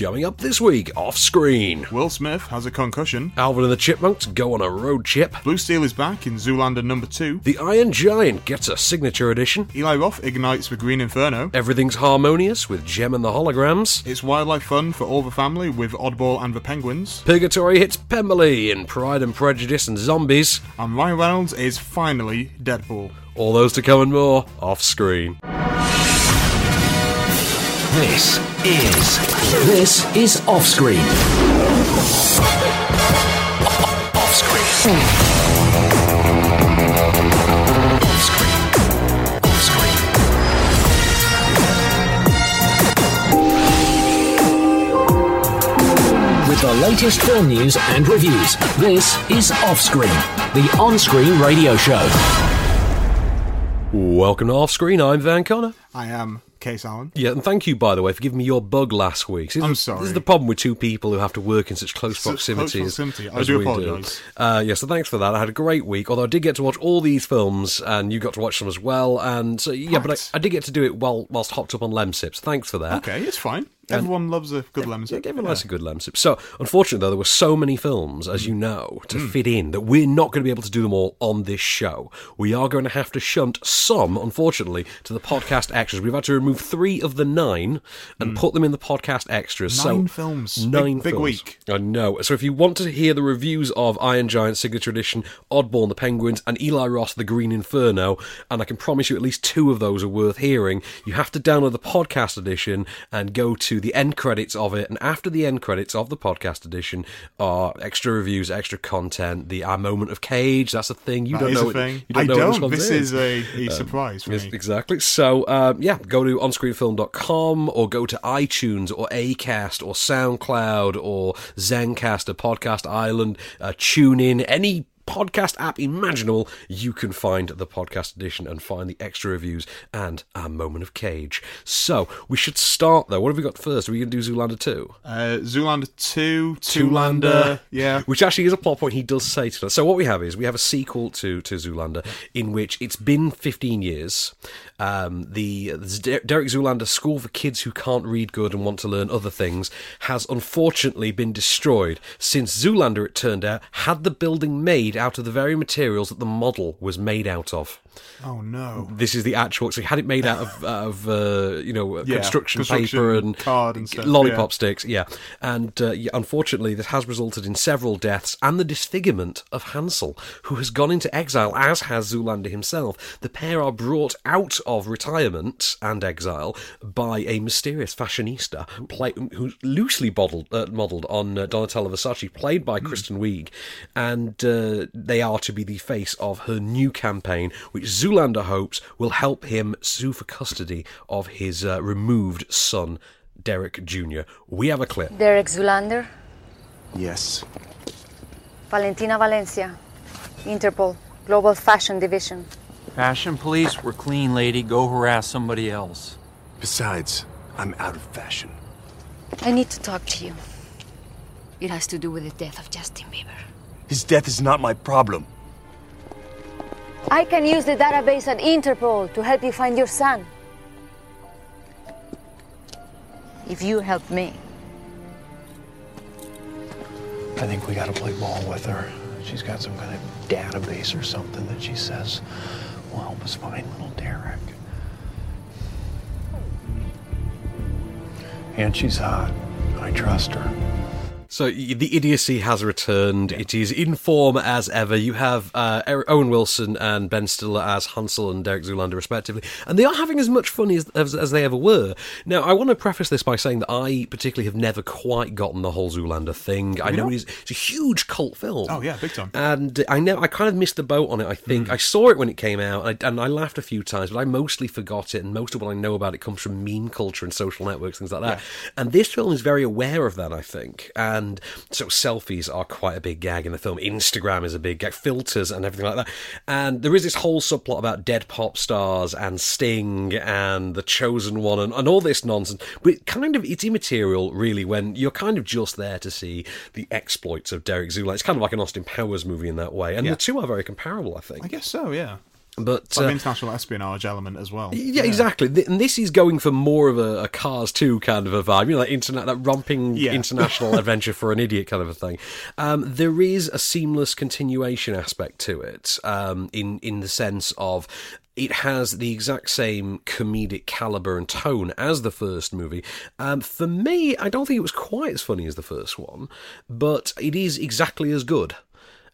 Coming up this week, off screen. Will Smith has a concussion. Alvin and the Chipmunks go on a road trip. Blue Steel is back in Zoolander number 2. The Iron Giant gets a signature edition. Eli Roth ignites for Green Inferno. Everything's harmonious with Jem and the Holograms. It's wildlife fun for all the family with Oddball and the Penguins. Purgatory hits Pemberley in Pride and Prejudice and Zombies. And Ryan Reynolds is finally Deadpool. All those to come and more, off screen. This is Offscreen. Offscreen. Offscreen. Offscreen. With the latest film news and reviews, this is Offscreen, the on-screen radio show. Welcome to Offscreen, I'm Van Connor. I am Case Allen. Yeah, and thank you, by the way, for giving me your bug last week. I'm sorry. This is the problem with two people who have to work in such close proximity. I do apologise. Yeah, so thanks for that. I had a great week, although I did get to watch all these films, and you got to watch them as well. And so, yeah, but I did get to do it whilst hopped up on Lem Sips. Thanks for that. Okay, it's fine. Everyone loves a good Lem Sip. Everyone likes a good Lem Sip. So, unfortunately, though, there were so many films, as you know, to fit in that we're not going to be able to do them all on this show. We are going to have to shunt some, unfortunately, to the podcast extras. We've had to remove 3 of the 9 and put them in the podcast extras. 9 films. 9 big films. Big week. I know. So, if you want to hear the reviews of Iron Giant Signature Edition, Oddball and the Penguins, and Eli Roth, The Green Inferno, and I can promise you at least 2 of those are worth hearing, you have to download the podcast edition and go to the end credits of it, and after the end credits of the podcast edition are extra reviews, extra content, our moment of Cage. That's a thing. You don't know. This is a surprise for me. Exactly. So go to onscreenfilm.com or go to iTunes or Acast or SoundCloud or Zencast or Podcast Island, tune in any podcast app imaginable, you can find the podcast edition and find the extra reviews and our moment of Cage. So, we should start though. What have we got first? Are we going to do Zoolander 2? Zoolander 2, Zoolander, yeah. Which actually is a plot point he does say to us. So what we have is, we have a sequel to Zoolander in which it's been 15 years. The Derek Zoolander School for Kids Who Can't Read Good and Want to Learn Other Things has unfortunately been destroyed since Zoolander, it turned out, had the building made out of the very materials that the model was made out of. Oh no! This is the actual. So he had it made out of construction paper and card and stuff, lollipop sticks. Yeah, and unfortunately, this has resulted in several deaths and the disfigurement of Hansel, who has gone into exile, as has Zoolander himself. The pair are brought out of retirement and exile by a mysterious fashionista who's loosely modelled on Donatella Versace, played by Kristen Wiig, and they are to be the face of her new campaign, which Zoolander hopes will help him sue for custody of his removed son, Derek Jr. We have a clip. Derek Zoolander? Yes. Valentina Valencia, Interpol, Global Fashion Division. Fashion police, we're clean, lady. Go harass somebody else. Besides, I'm out of fashion. I need to talk to you. It has to do with the death of Justin Bieber. His death is not my problem. I can use the database at Interpol to help you find your son. If you help me. I think we gotta play ball with her. She's got some kind of database or something that she says will help us find little Derek. And she's hot. I trust her. So the idiocy has returned. It is in form as ever. You have Owen Wilson and Ben Stiller as Hansel and Derek Zoolander, respectively, and they are having as much fun as they ever were. Now, I want to preface this by saying that I particularly have never quite gotten the whole Zoolander thing. You know it's a huge cult film. Oh yeah, big time. And I kind of missed the boat on it. I think I saw it when it came out, and I laughed a few times, but I mostly forgot it. And most of what I know about it comes from meme culture and social networks, things like that. Yeah. And this film is very aware of that, I think. And so selfies are quite a big gag in the film. Instagram is a big gag. Filters and everything like that. And there is this whole subplot about dead pop stars and Sting and The Chosen One and all this nonsense. But it's immaterial, really, when you're kind of just there to see the exploits of Derek Zoolander. It's kind of like an Austin Powers movie in that way. And the two are very comparable, I think. I guess so, yeah. But an international espionage element as well. Yeah, exactly. And this is going for more of a Cars 2 kind of a vibe, you know, that romping international adventure for an idiot kind of a thing. There is a seamless continuation aspect to it, in the sense of it has the exact same comedic caliber and tone as the first movie. For me, I don't think it was quite as funny as the first one, but it is exactly as good.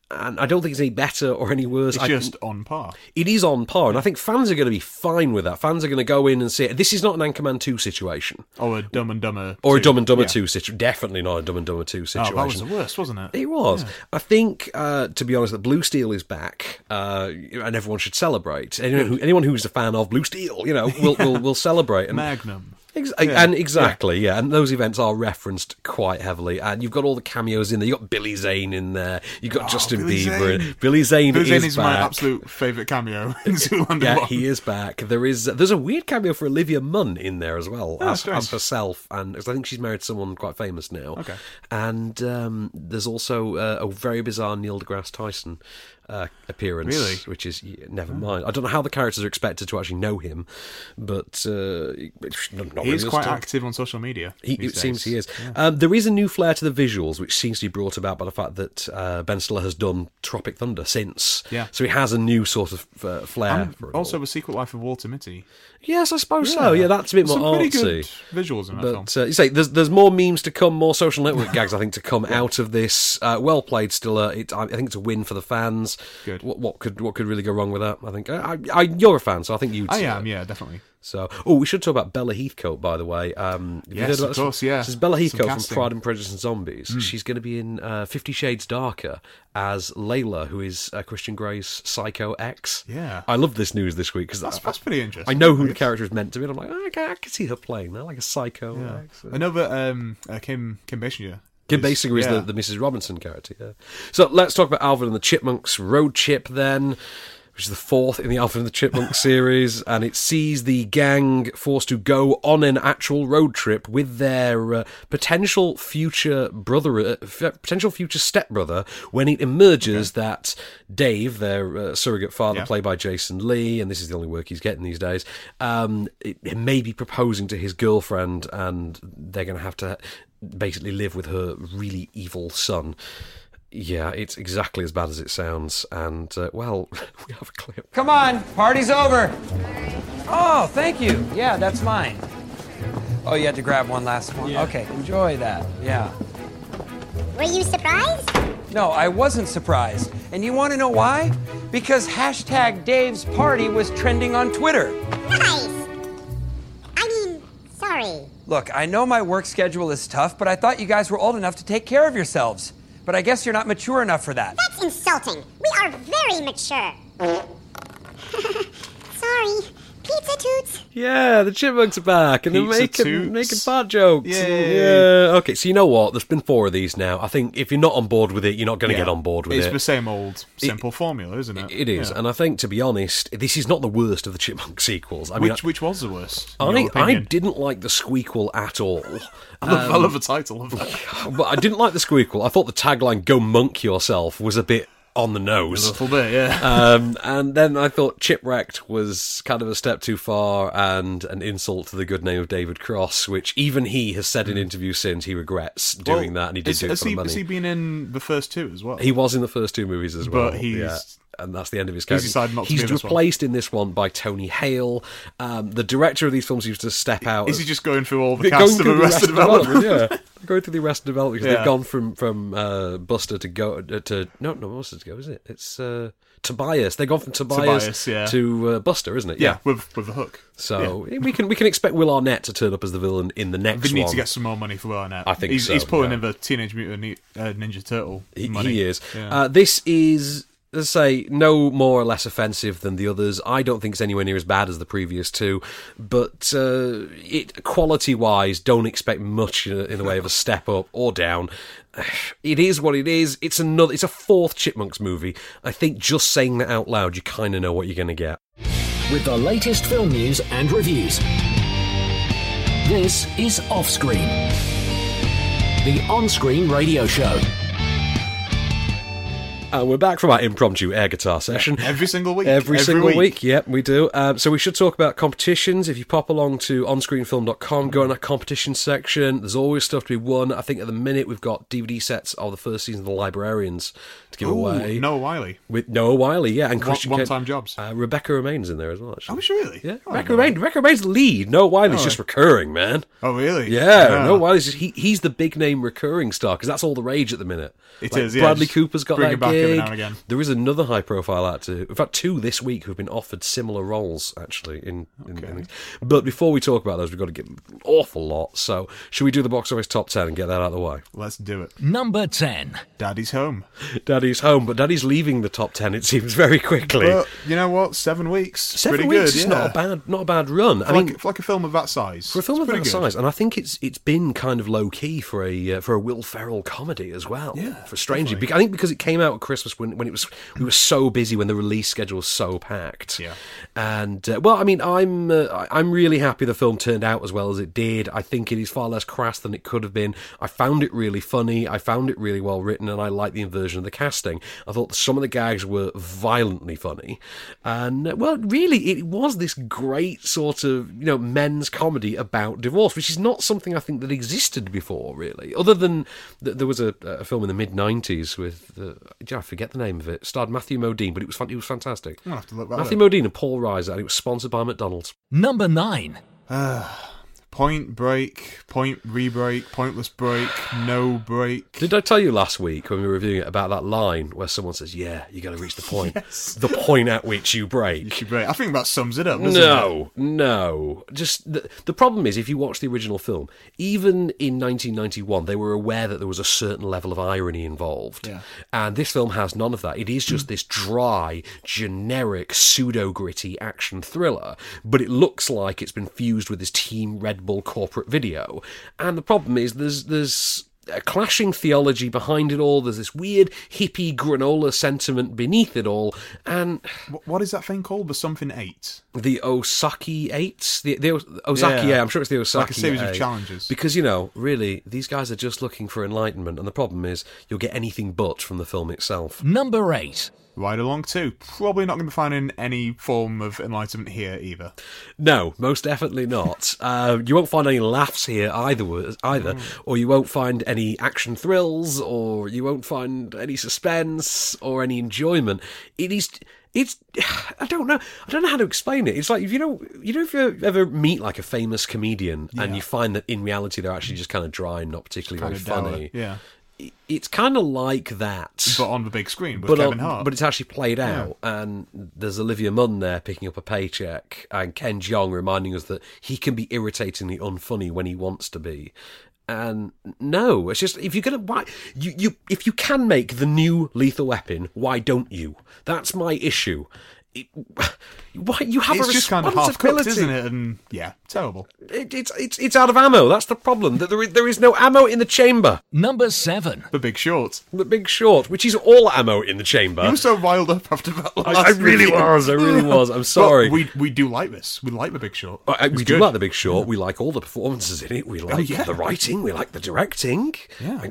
And I don't think it's any better or any worse. It's just on par. It is on par, and I think fans are going to be fine with that. Fans are going to go in and say, this is not an Anchorman 2 situation. Or a Dumb and Dumber 2. Or a Dumb and Dumber 2 situation. Definitely not a Dumb and Dumber 2 situation. Oh, that was the worst, wasn't it? It was. Yeah. I think, to be honest, that Blue Steel is back, and everyone should celebrate. Anyone who's a fan of Blue Steel, you know, will celebrate. And Magnum. Exactly, and those events are referenced quite heavily, and you've got all the cameos in there. You've got Billy Zane in there. You've got Justin Bieber. Billy Zane is my absolute favourite cameo in Zoolander. Yeah, he is back. There's a weird cameo for Olivia Munn in there as well, as herself, and I think she's married to someone quite famous now. Okay, and there's also a very bizarre Neil deGrasse Tyson appearance, really? Which is never mind. I don't know how the characters are expected to actually know him, but he's quite active on social media. It seems he is. Yeah. There is a new flair to the visuals, which seems to be brought about by the fact that Ben Stiller has done Tropic Thunder since. Yeah. So he has a new sort of flair. And for it also, A Secret Life of Walter Mitty. Yes, I suppose so. Yeah, that's a bit more artsy. Some pretty good visuals in that film. But you say there's more memes to come, more social network gags, I think, to come out of this. Well played, Stiller. I think it's a win for the fans. Good. What could really go wrong with that? I think you're a fan, so I think you'd. I am, definitely. So, we should talk about Bella Heathcote, by the way. Yes, of course, yeah. This is Bella Heathcote from Pride and Prejudice and Zombies. Mm. She's going to be in 50 Shades Darker as Layla, who is Christian Grey's psycho ex. Yeah. I love this news this week because that's pretty interesting. I know who the character is meant to be, and I'm like, I can see her playing that, like a psycho ex. I know that Kim Basinger. Kim Basinger is the Mrs. Robinson character. Yeah. So let's talk about Alvin and the Chipmunks Road Chip then, which is the fourth in the Alvin and the Chipmunks series, and it sees the gang forced to go on an actual road trip with their potential future stepbrother, when it emerges that Dave, their surrogate father, played by Jason Lee, and this is the only work he's getting these days, may be proposing to his girlfriend, and they're going to have to basically live with her really evil son. Yeah, it's exactly as bad as it sounds, and, we have a clip. Come on, party's over. Oh, thank you. Yeah, that's mine. Oh, you had to grab one last one? Yeah. Okay, enjoy that, yeah. Were you surprised? No, I wasn't surprised. And you want to know why? Because #Dave'sParty was trending on Twitter. Nice. Sorry. Look, I know my work schedule is tough, but I thought you guys were old enough to take care of yourselves. But I guess you're not mature enough for that. That's insulting. We are very mature. Sorry. Pizza Toots. Yeah, the Chipmunks are back, and they're making fart jokes. Yay. Yeah. Okay, so you know what? There's been 4 of these now. I think if you're not on board with it, you're not going to get on board with it. It's the same old simple formula, isn't it? It is, and I think, to be honest, this is not the worst of the Chipmunk sequels. I mean, which was the worst? I didn't like the Squeakquel at all. I love the title of that. But I didn't like the Squeakquel. I thought the tagline "Go monk yourself" was a bit on the nose. A little bit, yeah. And then I thought Chipwrecked was kind of a step too far and an insult to the good name of David Cross, which even he has said in interviews since he regrets doing that, and he did do it for the money. Has he been in the first 2 as well? He was in the first 2 movies as well. But he's... Yeah. And that's the end of his character. He's replaced in this one by Tony Hale. The director of these films used to step out. Is he just going through all the cast of Arrested Development? Yeah, going through the Arrested Development because they've gone from Buster to go to no Buster to go, is it? It's Tobias. They've gone from Tobias to Buster, isn't it? Yeah, with the hook. So we can expect Will Arnett to turn up as the villain in the next one. We need to get some more money for Will Arnett. I think he's pulling in the Teenage Mutant Ninja Turtle money. He is. Yeah. This is, let's say, no more or less offensive than the others. I don't think it's anywhere near as bad as the previous 2, but quality-wise, don't expect much in the way of a step up or down. It is what it is. It's a 4th Chipmunks movie. I think just saying that out loud, you kind of know what you're going to get. With the latest film news and reviews, this is Offscreen, the on-screen radio show. And we're back from our impromptu air guitar session. Every single week. Every single week. Yep, we do. So we should talk about competitions. If you pop along to onscreenfilm.com, go in our competition section. There's always stuff to be won. I think at the minute we've got DVD sets of the first season of The Librarians to give away. Noah Wiley. With Noah Wiley, yeah. And Christian Kane. One-time jobs. Rebecca Remain's in there as well, actually. Oh, she really? Yeah. Oh, Rebecca Remain's lead. Noah Wiley's just recurring, man. Oh, really? Yeah. Noah Wiley's just... He's the big name recurring star, because that's all the rage at the minute. It is, yeah. Bradley Cooper's got that gig. Every now and again. There is another high-profile actor, in fact, two this week who've been offered similar roles, actually. But before we talk about those, we've got to get an awful lot. So, should we do the box office top 10 and get that out of the way? Let's do it. Number 10. Daddy's Home. Daddy's Home, but Daddy's leaving the top 10, it seems, very quickly. But you know what? 7 weeks. Seven weeks is pretty good. Not a bad run. I mean, for a film of that size. For a film of that size, and I think it's been kind of low-key for a Will Ferrell comedy as well. Yeah. I think because it came out at Christmas when we were so busy when the release schedule was so packed. Yeah. And I'm really happy the film turned out as well as it did. I think it is far less crass than it could have been. I found it really funny. I found it really well written, and I liked the inversion of the casting. I thought some of the gags were violently funny, and really it was this great sort of men's comedy about divorce, which is not something I think that existed before really, other than there was a film in the mid-90s with I forget the name of it. It starred Matthew Modine, but it was fantastic. I'll have to look that Matthew Modine and Paul Reiser, and it was sponsored by McDonald's. Number 9. Point Break, Point Re-Break, Pointless Break, No Break. Did I tell you last week when we were reviewing it about that line where someone says, yeah, you got to reach the point. Yes. The point at which you break. I think that sums it up, doesn't it? No. Just the problem is, if you watch the original film, even in 1991, they were aware that there was a certain level of irony involved. Yeah. And this film has none of that. It is just this dry, generic, pseudo-gritty action thriller, but it looks like it's been fused with this Team Red corporate video. And the problem is there's a clashing theology behind it all. There's this weird hippie granola sentiment beneath it all. And what is that thing called? The something 8? The Osaki 8? The Osaki, yeah. I'm sure it's the Osaki 8. Like a series of challenges. Because, really, these guys are just looking for enlightenment, and the problem is you'll get anything but from the film itself. Number 8. Ride Along 2. Probably not going to be finding any form of enlightenment here either. No, most definitely not. You won't find any laughs here either, or you won't find any action thrills, or you won't find any suspense or any enjoyment. I don't know how to explain it. It's like, if you ever meet like a famous comedian and you find that in reality they're actually just kind of dry and not particularly very funny. Yeah. It's kind of like that, but on the big screen with Kevin Hart. But it's actually played out, and there's Olivia Munn there picking up a paycheck, and Ken Jeong reminding us that he can be irritatingly unfunny when he wants to be. And no, it's just, if you're gonna, why if you can make the new Lethal Weapon, why don't you? That's my issue. It's just kind of half-cooked, isn't it? And yeah, terrible. It's out of ammo. That's the problem. There is no ammo in the chamber. Number 7. The Big Short. The Big Short, which is all ammo in the chamber. You were so riled up after that last I really video. Was. I really was. I'm sorry. Well, we do like this. We like The Big Short. We do like The Big Short. We like all the performances in it. We like the writing. We like the directing. Yeah.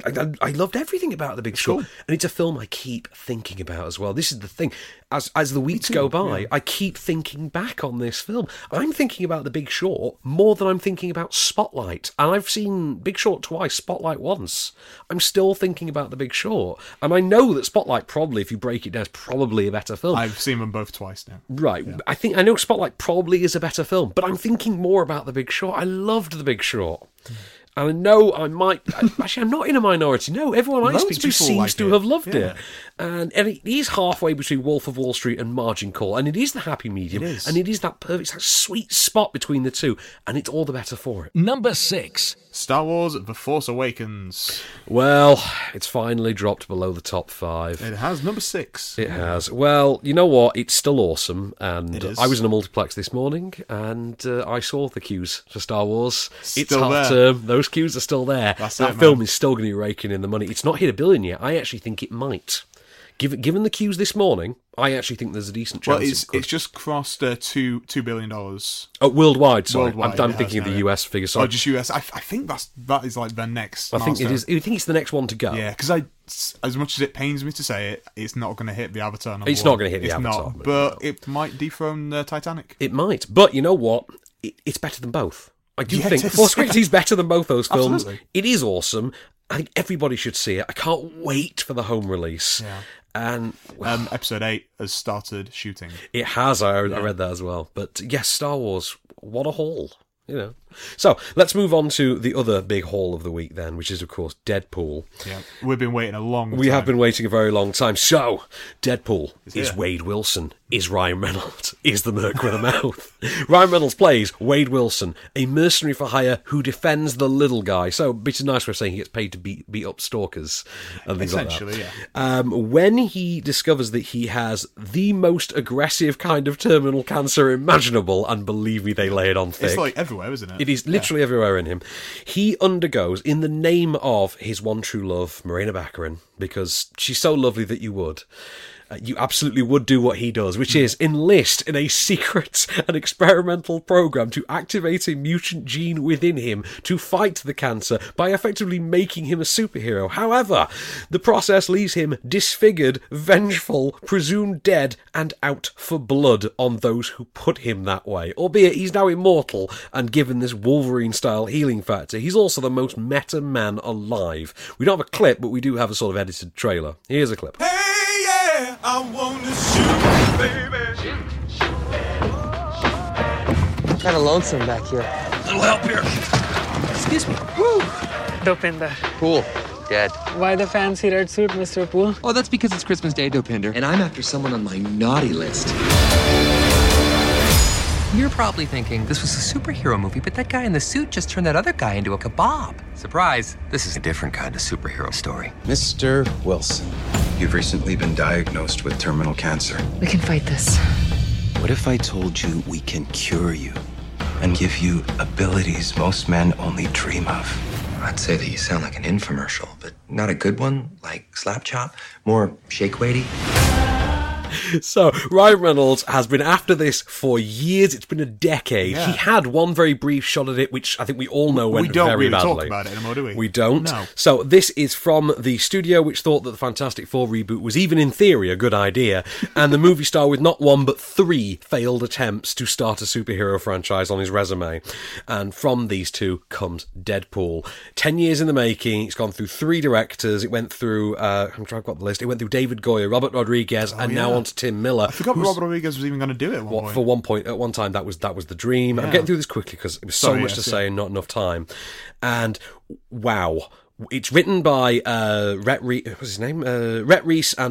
I loved everything about The Big Short. Cool. And it's a film I keep thinking about as well. This is the thing. As the weeks go by, I keep thinking back on this film. I'm thinking about The Big Short more than I'm thinking about Spotlight. And I've seen Big Short twice, Spotlight once. I'm still thinking about The Big Short. And I know that Spotlight probably, if you break it down, is probably a better film. I've seen them both twice now. Right. Yeah. I know Spotlight probably is a better film, but I'm thinking more about The Big Short. I loved The Big Short. And I know I might... Actually, I'm not in a minority. No, everyone I speak to seems to have loved it. And it is halfway between Wolf of Wall Street and Margin Call. And it is the happy medium. It is. And it is that perfect, that sweet spot between the two. And it's all the better for it. Number 6. Star Wars The Force Awakens. Well, it's finally dropped below the top 5. It has. Number 6. It has. Well, you know what? It's still awesome. And I was in a multiplex this morning, and I saw the queues for Star Wars. It's half term. Those queues are still there. That film is still going to be raking in the money. It's not hit a billion yet. I actually think it might. Given the cues this morning, I actually think there's a decent chance. Well, it's just crossed $2 billion. Oh, worldwide. Sorry, I'm thinking of the US figure. Sorry. Oh, just US. I think that is like the next. I think milestone. It is. I think it's the next one to go. Yeah, because as much as it pains me to say it, it's not going to hit the Avatar. It's not going to hit the Avatar, but it might dethrone the Titanic. It might, but you know what? It's better than both. I do think Force Awakens is better than both those films. Absolutely. It is awesome. I think everybody should see it. I can't wait for the home release. Yeah. And Episode 8 has started shooting. It has. I read that as well. But yes, Star Wars. What a haul, you know. So let's move on to the other big haul of the week then, which is of course Deadpool. Yeah, we've been waiting a long time. We have been waiting a very long time. So Deadpool is Wade Wilson, is Ryan Reynolds, is the Merc with a Mouth. Ryan Reynolds plays Wade Wilson, a mercenary for hire who defends the little guy. So it's a nice way of saying he gets paid to beat up stalkers and things like that. Essentially, yeah. When he discovers that he has the most aggressive kind of terminal cancer imaginable, and believe me, they lay it on thick. It's like everywhere, isn't it? It is literally everywhere in him. He undergoes, in the name of his one true love, Marina Baccarin, because she's so lovely that you absolutely would do what he does, which is enlist in a secret and experimental program to activate a mutant gene within him to fight the cancer by effectively making him a superhero. However, the process leaves him disfigured, vengeful, presumed dead, and out for blood on those who put him that way. Albeit he's now immortal and given this Wolverine-style healing factor, he's also the most meta man alive. We don't have a clip, but we do have a sort of edited trailer. Here's a clip. Hey, yeah, I want to shoot, baby. Shoot. Kind of lonesome back here. A little help here. Excuse me. Woo. Dopinder. Pool. Dead. Why the fancy red suit, Mr. Pool? Oh, that's because it's Christmas Day, Dopinder. And I'm after someone on my naughty list. You're probably thinking, this was a superhero movie, but that guy in the suit just turned that other guy into a kebab. Surprise, this is a different kind of superhero story. Mr. Wilson, you've recently been diagnosed with terminal cancer. We can fight this. What if I told you we can cure you and give you abilities most men only dream of? I'd say that you sound like an infomercial, but not a good one, like Slap Chop, more shake weighty. So, Ryan Reynolds has been after this for years. It's been a decade. Yeah. He had one very brief shot at it, which I think we all know went very badly. We don't really talk about it anymore, do we? We don't. No. So, this is from the studio which thought that the Fantastic Four reboot was even in theory a good idea, and the movie star with not one but three failed attempts to start a superhero franchise on his resume. And from these two comes Deadpool. 10 years in the making. It's gone through three directors. It went through, I'm trying to get the list, it went through David Goyer, Robert Rodriguez, and now on to Tim Miller. I forgot Robert Rodriguez was even going to do it at one time. That was the dream. Yeah. I'm getting through this quickly because it was so much to say and not enough time. And wow. It's written by Rhett Reese and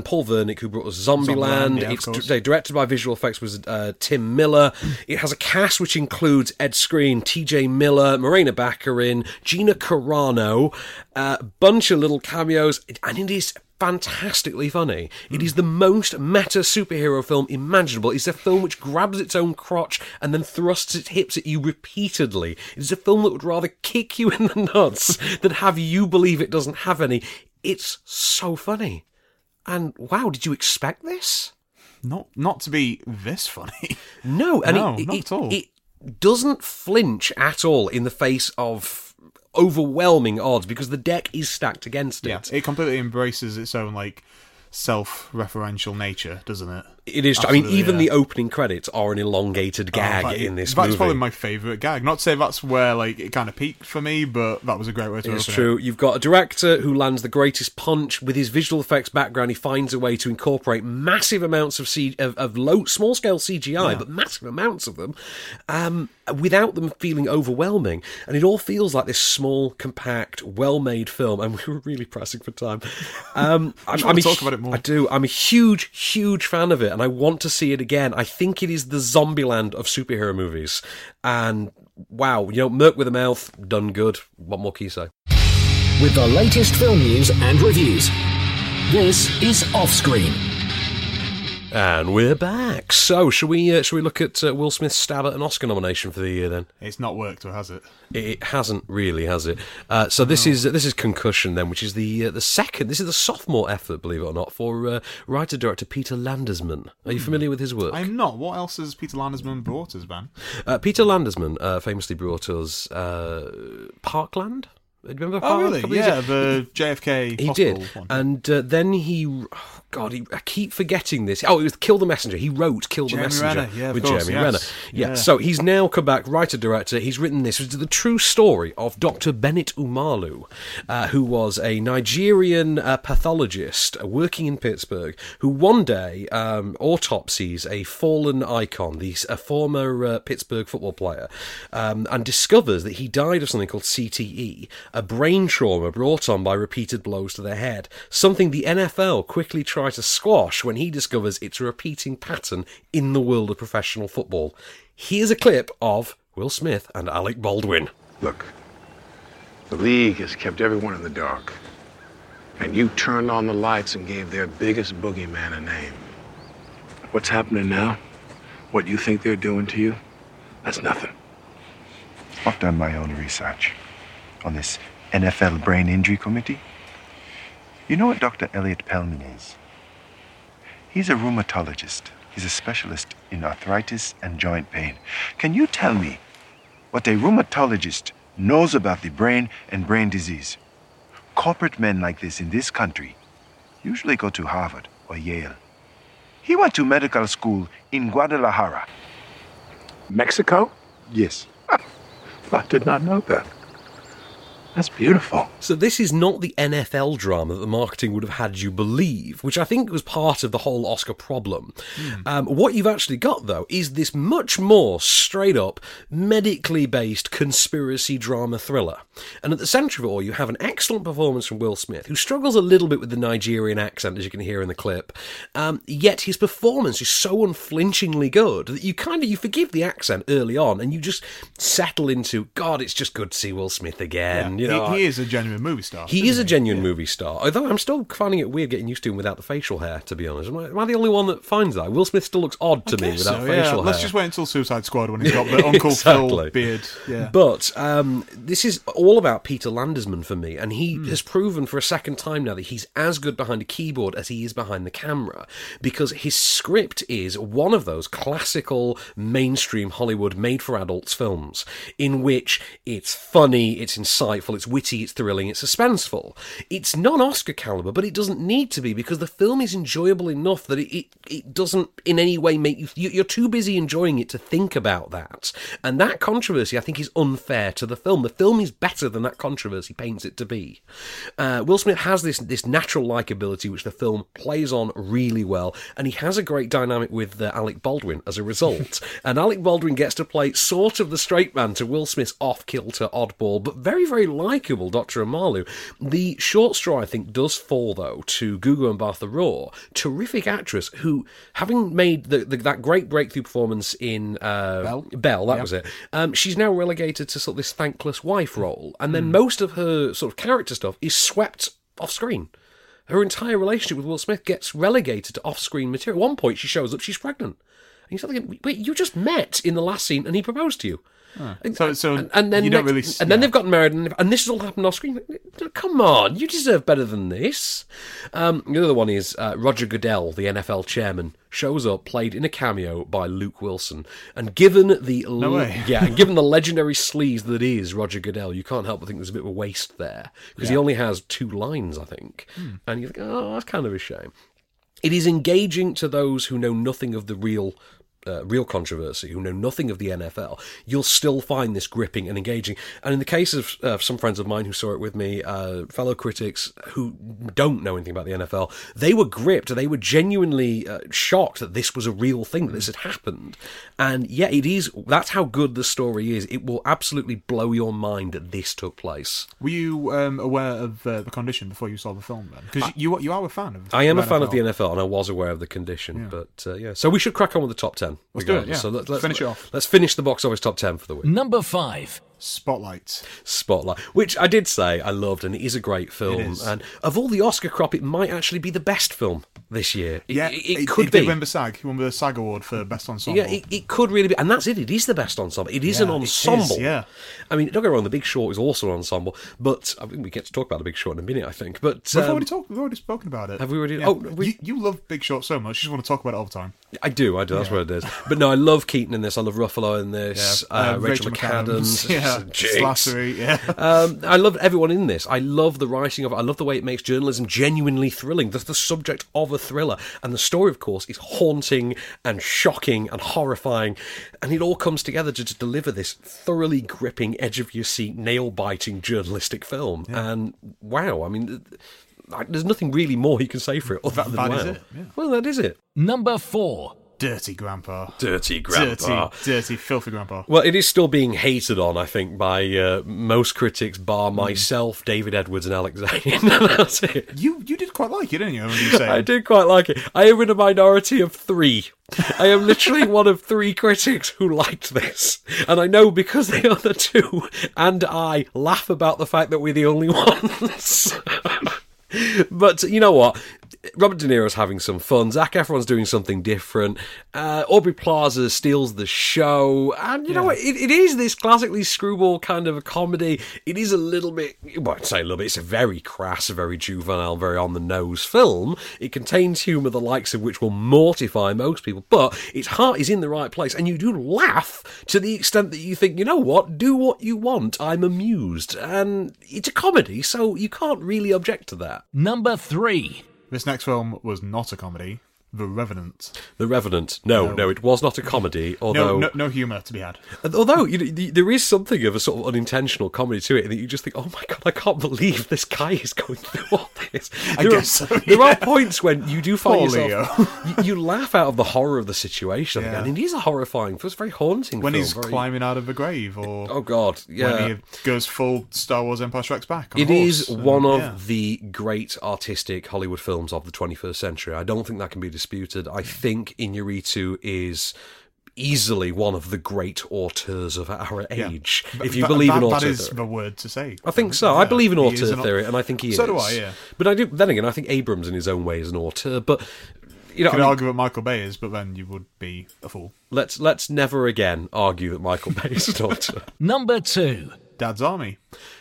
Paul Wernick, who brought us Zombieland. Yeah, it's directed by visual effects was Tim Miller. It has a cast which includes Ed Skrein, T.J. Miller, Marina Baccarin, Gina Carano, a bunch of little cameos, and it is fantastically funny. It is the most meta superhero film imaginable. It's a film which grabs its own crotch and then thrusts its hips at you repeatedly. It is a film that would rather kick you in the nuts than have you believe it doesn't have any. It's so funny. And wow, did you expect this? Not to be this funny. No, and not at all. It doesn't flinch at all in the face of overwhelming odds, because the deck is stacked against it. Yeah, it completely embraces its own self-referential nature, doesn't it? It is. Absolutely, the opening credits are an elongated gag in this movie. That's probably my favourite gag. Not to say that's where it kind of peaked for me, but that was a great way to open it. It's true. You've got a director who lands the greatest punch. With his visual effects background, he finds a way to incorporate massive amounts of small-scale CGI, but massive amounts of them, without them feeling overwhelming. And it all feels like this small, compact, well-made film. And we were really pressing for time. I'm talk about it more. I do. I'm a huge, huge fan of it. And I want to see it again. I think it is the Zombieland of superhero movies. And wow, Merc with a Mouth, done good. What more can you say? With the latest film news and reviews, this is Offscreen. And we're back. So, shall we look at Will Smith's stab at an Oscar nomination for the year then? It's not worked, or has it? It hasn't really, has it? So this is Concussion then, which is the second. This is the sophomore effort, believe it or not, for writer director Peter Landersman. Are you familiar with his work? I'm not. What else has Peter Landersman brought us, Ben? Peter Landersman famously brought us Parkland. Remember? Oh, really? Yeah, the JFK hospital. He did. One. And then he... Oh, God, I keep forgetting this. Oh, it was Kill the Messenger. He wrote Kill the Messenger with Jeremy Renner. Yeah, so he's now come back, writer-director. He's written this. It's the true story of Dr. Bennett Umalu, who was a Nigerian pathologist working in Pittsburgh, who one day autopsies a fallen icon, a former Pittsburgh football player, and discovers that he died of something called CTE, a brain trauma brought on by repeated blows to the head, something the NFL quickly try to squash when he discovers it's a repeating pattern in the world of professional football. Here's a clip of Will Smith and Alec Baldwin. Look, the league has kept everyone in the dark, and you turned on the lights and gave their biggest boogeyman a name. What's happening now, what you think they're doing to you, that's nothing. I've done my own research on this NFL brain injury committee. You know what Dr. Elliot Pelman is? He's a rheumatologist. He's a specialist in arthritis and joint pain. Can you tell me what a rheumatologist knows about the brain and brain disease? Corporate men like this in this country usually go to Harvard or Yale. He went to medical school in Guadalajara. Mexico? Yes. I did not know that. That's beautiful. So this is not the NFL drama that the marketing would have had you believe, which I think was part of the whole Oscar problem. What you've actually got, though, is this much more straight-up, medically-based conspiracy drama thriller. And at the centre of it all, you have an excellent performance from Will Smith, who struggles a little bit with the Nigerian accent, as you can hear in the clip. Yet his performance is so unflinchingly good that you forgive the accent early on, and you just settle into, God, it's just good to see Will Smith again. Yeah. You know, he is a genuine movie star. He is a genuine movie star. Although I'm still finding it weird getting used to him without the facial hair, to be honest. Am I the only one that finds that? Will Smith still looks odd to me without facial hair. Let's just wait until Suicide Squad when he's got the Uncle Phil beard. Yeah. But this is all about Peter Landersman for me, and he has proven for a second time now that he's as good behind a keyboard as he is behind the camera, because his script is one of those classical mainstream Hollywood made-for-adults films in which it's funny, it's insightful, it's witty, it's thrilling, it's suspenseful. It's non-Oscar caliber, but it doesn't need to be, because the film is enjoyable enough that it doesn't in any way make you're too busy enjoying it to think about that. And that controversy, I think, is unfair to the film. The film is better than that controversy paints it to be. Will Smith has this natural likability which the film plays on really well, and he has a great dynamic with Alec Baldwin as a result. And Alec Baldwin gets to play sort of the straight man to Will Smith's off-kilter oddball, but very, very likeable Dr. Umalu. The short straw, I think, does fall, though, to Gugu Mbatha Raw, terrific actress who, having made that great breakthrough performance in Belle, that was it, she's now relegated to sort of this thankless wife role, and then most of her sort of character stuff is swept off screen. Her entire relationship with Will Smith gets relegated to off-screen material. At one point, she shows up, she's pregnant. And you start thinking, wait, you just met in the last scene and he proposed to you. And then they've gotten married, and this has all happened off screen. Come on, you deserve better than this. The other one is Roger Goodell, the NFL chairman, shows up, played in a cameo by Luke Wilson, and given the legendary sleaze that is Roger Goodell, you can't help but think there's a bit of a waste there, because he only has two lines, I think, and you think, oh, that's kind of a shame. It is engaging to those who know nothing of the real controversy, who know nothing of the NFL. You'll still find this gripping and engaging. And in the case of some friends of mine who saw it with me, fellow critics who don't know anything about the NFL, they were gripped. They were genuinely shocked that this was a real thing, that this had happened. And yeah, it is. That's how good the story is. It will absolutely blow your mind that this took place. Were you aware of the condition before you saw the film then? Because you are a fan of the NFL. I am a fan of the NFL, and I was aware of the condition. Yeah. But so we should crack on with the top 10. Let's do it, yeah. So let's finish it off. Let's finish the box office top 10 for the week. Number 5. Spotlight, which I did say I loved, and it is a great film. And of all the Oscar crop, it might actually be the best film this year. It could be. He won the SAG Award for Best Ensemble. Yeah, it could really be. And that's it. It is the Best Ensemble. It is an ensemble. It is. I mean, don't get me wrong, The Big Short is also an ensemble, but I think we get to talk about The Big Short in a minute, I think. But we've already spoken about it. Have we already? Yeah. Oh, you love Big Short so much, you just want to talk about it all the time. I do. That's what it is. But no, I love Keaton in this. I love Ruffalo in this. Yeah. Rachel McAdams. Slattery. I love everyone in this. I love the writing of it. I love the way it makes journalism genuinely thrilling. The subject of a thriller. And the story, of course, is haunting and shocking and horrifying. And it all comes together to deliver this thoroughly gripping, edge-of-your-seat, nail-biting journalistic film. Yeah. And wow, I mean, there's nothing really more you can say for it other than wow. Is it? Yeah. Well, that is it. Number 4. Dirty Grandpa. Dirty, filthy Grandpa. Well, it is still being hated on, I think, by most critics, bar myself, David Edwards and Alex Zane. That's it. You did quite like it, didn't you? I did quite like it. I am in a minority of 3. I am literally one of 3 critics who liked this. And I know because the other 2 and I laugh about the fact that we're the only ones. But you know what? Robert De Niro's having some fun. Zac Efron's doing something different. Aubrey Plaza steals the show. And you know what? It is this classically screwball kind of a comedy. It is a little bit, well, I'd say a little bit, it's a very crass, very juvenile, very on-the-nose film. It contains humour the likes of which will mortify most people, but its heart is in the right place. And you do laugh to the extent that you think, you know what? Do what you want. I'm amused. And it's a comedy, so you can't really object to that. Number 3. This next film was not a comedy. The Revenant. No, it was not a comedy. Although no humour to be had. Although there is something of a sort of unintentional comedy to it, and you just think, oh my God, I can't believe this guy is going through all this. There are points when you do find yourself, you laugh out of the horror of the situation. Yeah. And it is a horrifying film. It's very haunting. When he's climbing out of the grave, or oh God, yeah, when he goes full Star Wars: Empire Strikes Back. It is one of the great artistic Hollywood films of the 21st century. I don't think that can be disputed. I think Iñárritu is easily one of the great auteurs of our age. Yeah. If you believe in auteur theory. That is the word to say. I think so. Yeah. I believe in auteur theory, and I think he is. So do I, yeah. But I do. Then again, I think Abrams in his own way is an auteur, but you know, you could argue that Michael Bay is, but then you would be a fool. Let's never again argue that Michael Bay is an auteur. Number 2. Dad's Army.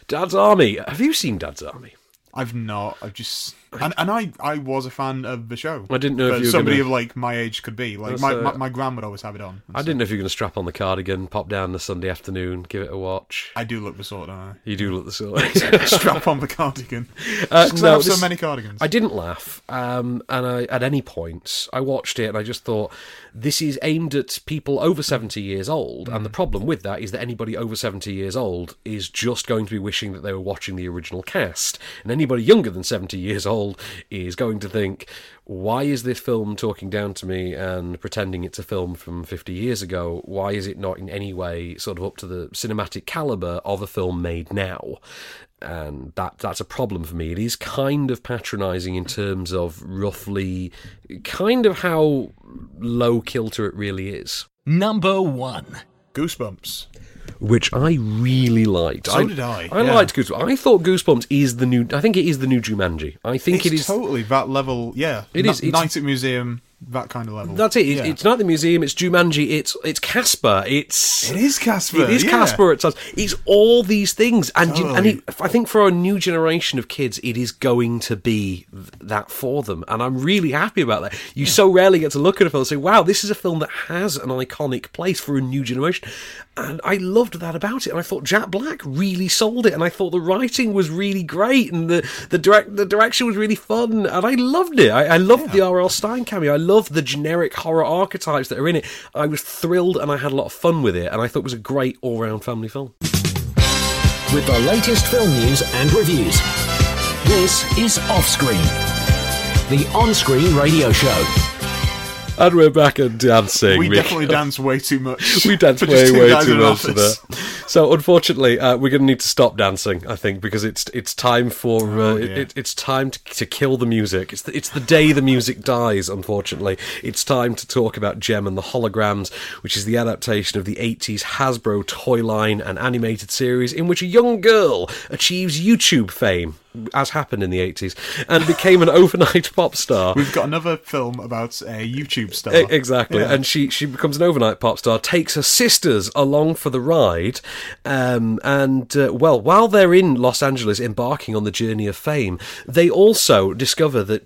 Have you seen Dad's Army? I've not. I've just... And I was a fan of the show. I didn't know if you were somebody of like my age could be. Like my gran would always have it on. I didn't know if you were going to strap on the cardigan, pop down on a Sunday afternoon, give it a watch. I do look the sort, don't I? You do look the sort. Strap on the cardigan. I have so many cardigans. I didn't laugh, at any point. I watched it and I just thought, this is aimed at people over 70 years old, and the problem with that is that anybody over 70 years old is just going to be wishing that they were watching the original cast, and anybody younger than 70 years old is going to think, why is this film talking down to me and pretending it's a film from 50 years ago? Why is it not in any way sort of up to the cinematic calibre of a film made now? And that's a problem for me. It is kind of patronising in terms of roughly kind of how low kilter it really is. Number 1. Goosebumps. Which I really liked. So did I. I liked Goosebumps. I thought Goosebumps is the new... I think it is the new Jumanji. I think it is... totally that level, yeah. It is. It's, Night at Museum, that kind of level. That's it. Yeah. It's Night at the Museum, it's Jumanji, it's Casper, it's... It is Casper, Casper at times. It's all these things. And totally. I think for a new generation of kids, it is going to be that for them. And I'm really happy about that. You so rarely get to look at a film and say, wow, this is a film that has an iconic place for a new generation. And I loved that about it. And I thought Jack Black really sold it. And I thought the writing was really great. And the direction was really fun. And I loved it. I loved the R.L. Stine cameo. I loved the generic horror archetypes that are in it. I was thrilled and I had a lot of fun with it. And I thought it was a great all-round family film. With the latest film news and reviews, this is Offscreen, the on-screen radio show. And we're back and dancing. We definitely dance way too much. We dance way too much for that. So unfortunately, we're going to need to stop dancing, I think, because it's time for it's time to kill the music. It's the day the music dies. Unfortunately, it's time to talk about Jem and the Holograms, which is the adaptation of the 80s Hasbro toy line and animated series in which a young girl achieves YouTube fame. as happened in the 80s, and became an overnight pop star. We've got another film about a YouTube star. Exactly. Yeah. And she becomes an overnight pop star, takes her sisters along for the ride, while they're in Los Angeles embarking on the journey of fame, they also discover that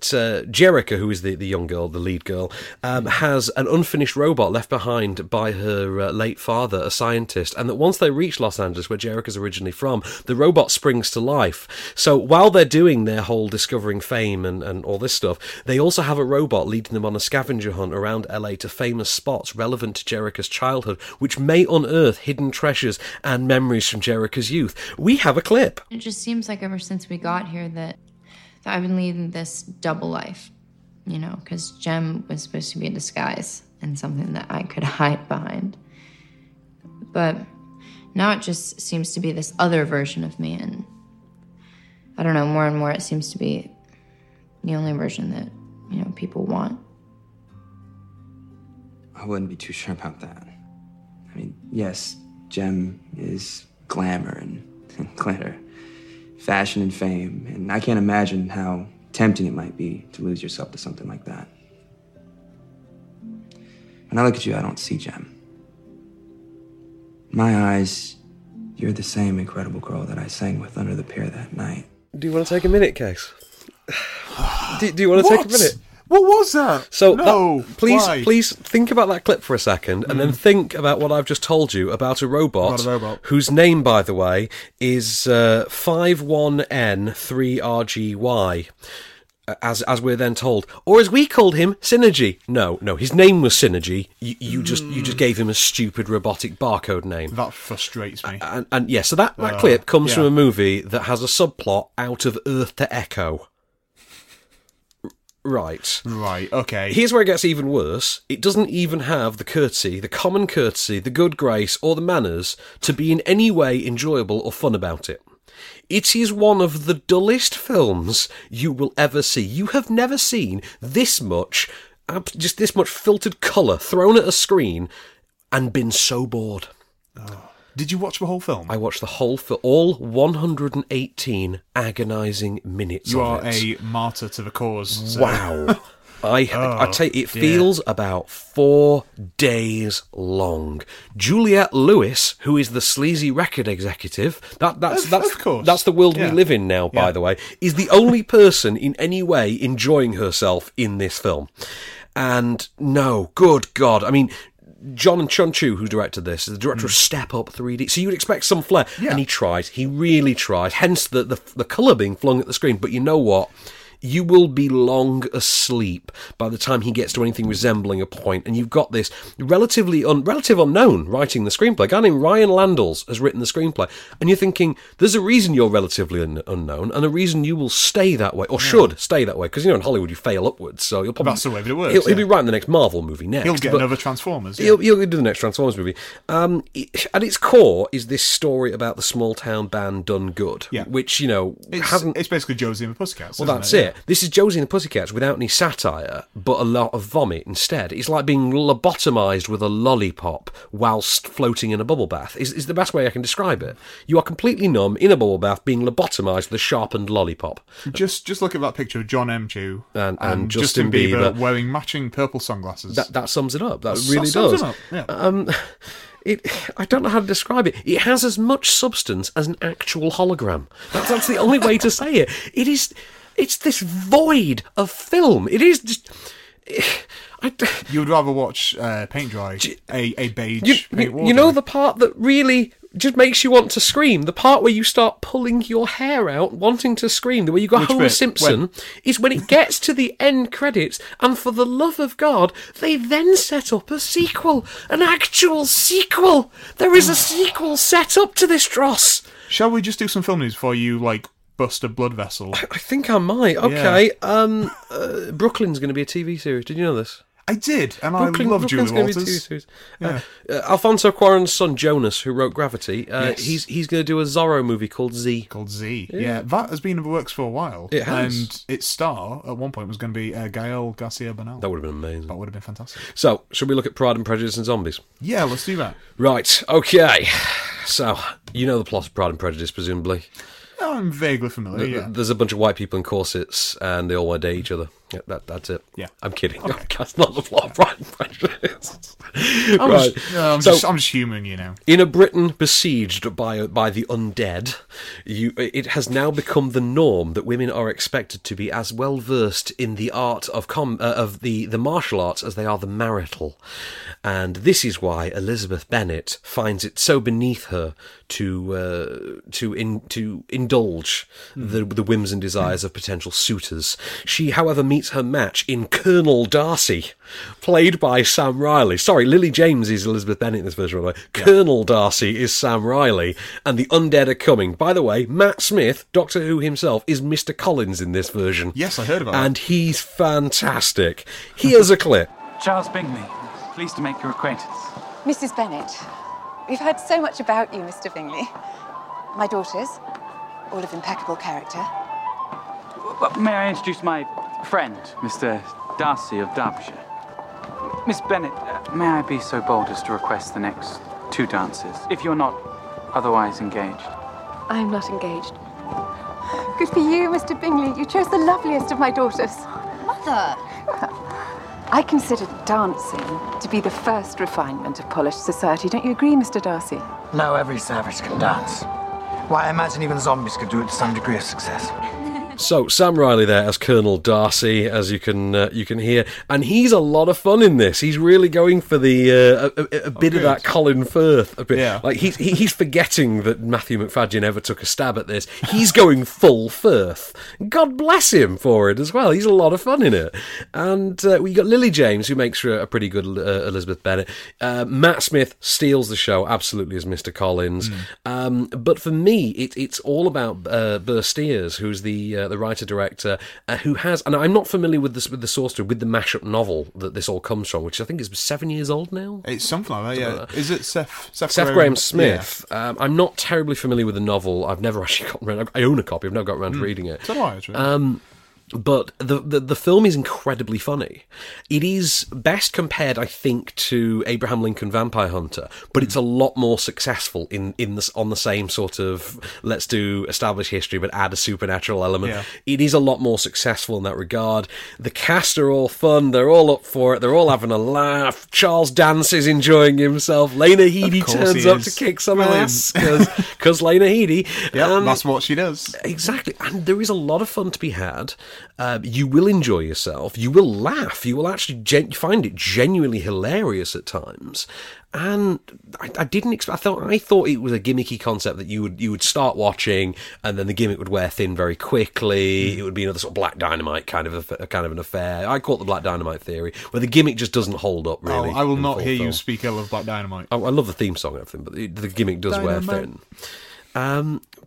Jerrica, who is the young girl, the lead girl, has an unfinished robot left behind by her late father, a scientist, and that once they reach Los Angeles, where Jerrica's originally from, the robot springs to life. So while they're doing their whole discovering fame and all this stuff, they also have a robot leading them on a scavenger hunt around LA to famous spots relevant to Jerrica's childhood, which may unearth hidden treasures and memories from Jerrica's youth. We have a clip. It just seems like ever since we got here that I've been leading this double life, you know, because Jem was supposed to be a disguise and something that I could hide behind. But now it just seems to be this other version of me, and I don't know, more and more it seems to be the only version that, you know, people want. I wouldn't be too sure about that. I mean, yes, Jem is glamour and glitter, fashion and fame, and I can't imagine how tempting it might be to lose yourself to something like that. When I look at you, I don't see Jem. In my eyes, you're the same incredible girl that I sang with under the pier that night. Do you want to take a minute, Case? Do you want to take a minute? What was that? So no, please think about that clip for a second, and then think about what I've just told you about a robot. Whose name, by the way, is 51N3RGY. As we're then told, or as we called him, Synergy. No, his name was Synergy. You just gave him a stupid robotic barcode name. That frustrates me. And so that clip comes from a movie that has a subplot out of Earth to Echo. Right, okay. Here's where it gets even worse. It doesn't even have the common courtesy, the good grace, or the manners to be in any way enjoyable or fun about it. It is one of the dullest films you will ever see. You have never seen this much filtered colour thrown at a screen and been so bored. Oh. Did you watch the whole film? I watched the whole film, all 118 agonising minutes. You are a martyr to the cause. So. Wow. I tell you, it feels about 4 days long. Juliette Lewis, who is the sleazy record executive, that's the world we live in now, by the way, is the only person in any way enjoying herself in this film. And no, good God, I mean, John Chun-Chu, who directed this, is the director of Step Up 3D. So you'd expect some flair, and he tries. He really tries. Hence the colour being flung at the screen. But you know what? You will be long asleep by the time he gets to anything resembling a point. And you've got this relative unknown writing the screenplay. A guy named Ryan Landals has written the screenplay. And you're thinking, there's a reason you're relatively unknown and a reason you will stay that way, or should stay that way. Because, you know, in Hollywood, you fail upwards. So you'll probably... That's the way that it works. He'll be writing the next Marvel movie next. He'll get another Transformers. Yeah. He'll do the next Transformers movie. At its core is this story about the small-town band done good, which, you know, hasn't... It's basically Josie and the Pussycats. Well, that's it. This is Josie and the Pussycats without any satire, but a lot of vomit instead. It's like being lobotomized with a lollipop whilst floating in a bubble bath, is the best way I can describe it. You are completely numb in a bubble bath, being lobotomized with a sharpened lollipop. Just look at that picture of John M. Chu and Justin Bieber wearing matching purple sunglasses. That sums it up. That really does. Sums it up. Yeah. I don't know how to describe it. It has as much substance as an actual hologram. That's the only way to say it. It is... It's this void of film. It is just... You would rather watch paint dry, a beige paint water. You know the part that really just makes you want to scream? The part where you start pulling your hair out, wanting to scream, the way you got Homer Simpson, is when it gets to the end credits, and for the love of God, they then set up a sequel. An actual sequel. There is a sequel set up to this dross. Shall we just do some film news before you, bust a blood vessel? I think I might. Okay. Yeah. Brooklyn's going to be a TV series. Did you know this? I did, and I love Julie Walters. Yeah. Alfonso Cuarón's son Jonas, who wrote Gravity, he's going to do a Zorro movie called Z. Yeah, that has been in the works for a while. It has. And its star at one point was going to be Gael Garcia Bernal. That would have been amazing. That would have been fantastic. So, should we look at Pride and Prejudice and Zombies? Yeah, let's do that. Right. Okay. So, you know the plot of Pride and Prejudice, presumably. I'm vaguely familiar. Yeah. There's a bunch of white people in corsets, and they all want to date each other. Yeah, that's it. Yeah, I'm kidding. Okay. That's not the plot of Pride and Prejudice. I'm just human, you know. In a Britain besieged by the undead, it has now become the norm that women are expected to be as well versed in the art of the martial arts as they are the marital, and this is why Elizabeth Bennet finds it so beneath her to indulge the whims and desires of potential suitors. She, however, meets her match in Colonel Darcy, played by Sam Riley. Sorry, Lily James is Elizabeth Bennet in this version, by the way. Yeah. Colonel Darcy is Sam Riley, and the undead are coming. By the way, Matt Smith, Doctor Who himself, is Mr. Collins in this version. Yes, I heard about it. And he's fantastic. Here's a clip. Charles Bingley, pleased to make your acquaintance. Mrs. Bennet, we've heard so much about you, Mr. Bingley. My daughters, all of impeccable character. May I introduce my friend, Mr. Darcy of Derbyshire? Miss Bennet, may I be so bold as to request the next two dances, if you're not otherwise engaged? I am not engaged. Good for you, Mr. Bingley. You chose the loveliest of my daughters. Mother! I consider dancing to be the first refinement of polished society. Don't you agree, Mr. Darcy? No, every savage can dance. Why, I imagine even zombies could do it to some degree of success. So Sam Riley there as Colonel Darcy, as you can hear, and he's a lot of fun in this. He's really going for the a bit of that Colin Firth, a bit. Yeah. Like he's forgetting that Matthew McFadyen ever took a stab at this. He's going full Firth. God bless him for it as well. He's a lot of fun in it. And we got Lily James, who makes her a pretty good Elizabeth Bennet. Matt Smith steals the show absolutely as Mr. Collins. But for me, it's all about Burstiers, who's the writer-director, who has... And I'm not familiar with the source story, with the mashup novel that this all comes from, which I think is 7 years old now? It's something like that, yeah. Is it Seth Graham Smith? Yeah. I'm not terribly familiar with the novel. I've never actually gotten around... I own a copy. I've never gotten around to reading it. It's all right, really. But the film is incredibly funny. It is best compared, I think, to Abraham Lincoln Vampire Hunter, but it's a lot more successful on the same sort of, let's do established history but add a supernatural element. Yeah. It is a lot more successful in that regard. The cast are all fun. They're all up for it. They're all having a laugh. Charles Dance is enjoying himself. Lena Headey turns up to kick some ass because Lena Headey. Yeah, that's what she does. Exactly. And there is a lot of fun to be had. You will enjoy yourself. You will laugh. You will actually find it genuinely hilarious at times. And I thought it was a gimmicky concept that you would start watching, and then the gimmick would wear thin very quickly. It would be another sort of Black Dynamite kind of an affair. I call it the Black Dynamite theory, where the gimmick just doesn't hold up really. Oh, I will not hear you speak ill of Black Dynamite. I love the theme song and everything, but the gimmick does wear thin.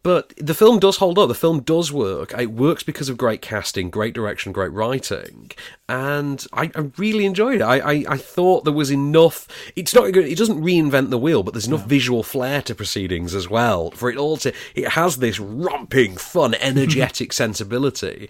But the film does hold up. The film does work. It works because of great casting, great direction, great writing, and I really enjoyed it. I thought there was enough. It's not. It doesn't reinvent the wheel, but there's enough visual flair to proceedings as well for it all to. It has this romping, fun, energetic sensibility.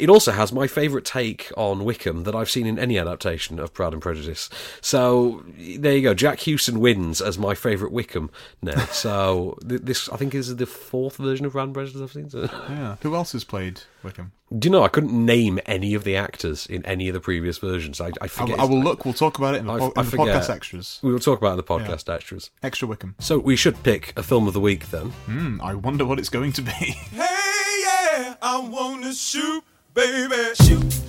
It also has my favourite take on Wickham that I've seen in any adaptation of Pride and Prejudice. So there you go. Jack Hewson wins as my favourite Wickham now. So this I think is the fourth version of Rand Breslin I've seen. So. Yeah. Who else has played Wickham? Do you know, I couldn't name any of the actors in any of the previous versions. I forget. I will look. We'll talk about it in the podcast extras. We will talk about it in the podcast extras. Extra Wickham. So we should pick a film of the week then. I wonder what it's going to be. Hey, yeah, I want to shoot, baby, shoot.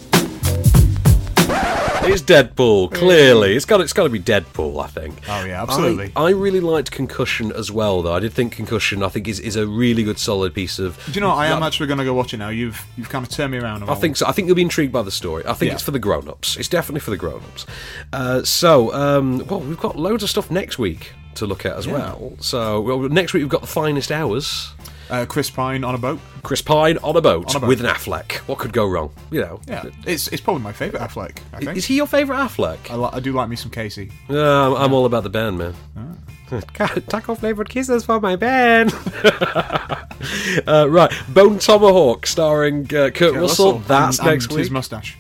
It's Deadpool, clearly. It's got to be Deadpool, I think. Oh, yeah, absolutely. I really liked Concussion as well, though. I did think Concussion, I think, is a really good, solid piece of... Do you know what? I am actually going to go watch it now. You've kind of turned me around. I think so. I think you'll be intrigued by the story. I think it's for the grown-ups. It's definitely for the grown-ups. We've got loads of stuff next week to look at as well. So, next week we've got The Finest Hours... Chris Pine on a boat with an Affleck. What could go wrong? You know. Yeah. It's probably my favourite Affleck, I think. Is he your favourite Affleck? I do like me some Casey. I'm all about the band, man. Taco flavoured kisses for my band. Right. Bone Tomahawk starring Kurt Russell. That's next week. His moustache.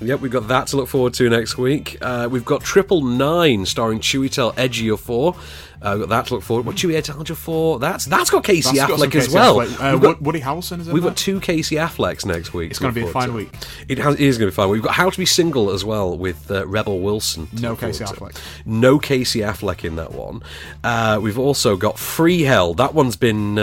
Yep, we've got that to look forward to next week. We've got 999 starring Chiwetel Ejiofor. We've got that to look forward to. Well, Chiwetel Ejiofor, that's got Casey Affleck as well. Woody Harrelson is in. We've got two Casey Afflecks next week. It's going to be a fine week. It is going to be fine. We've got How to Be Single as well with Rebel Wilson. No Casey Affleck. No Casey Affleck in that one. We've also got Free Held. That one's been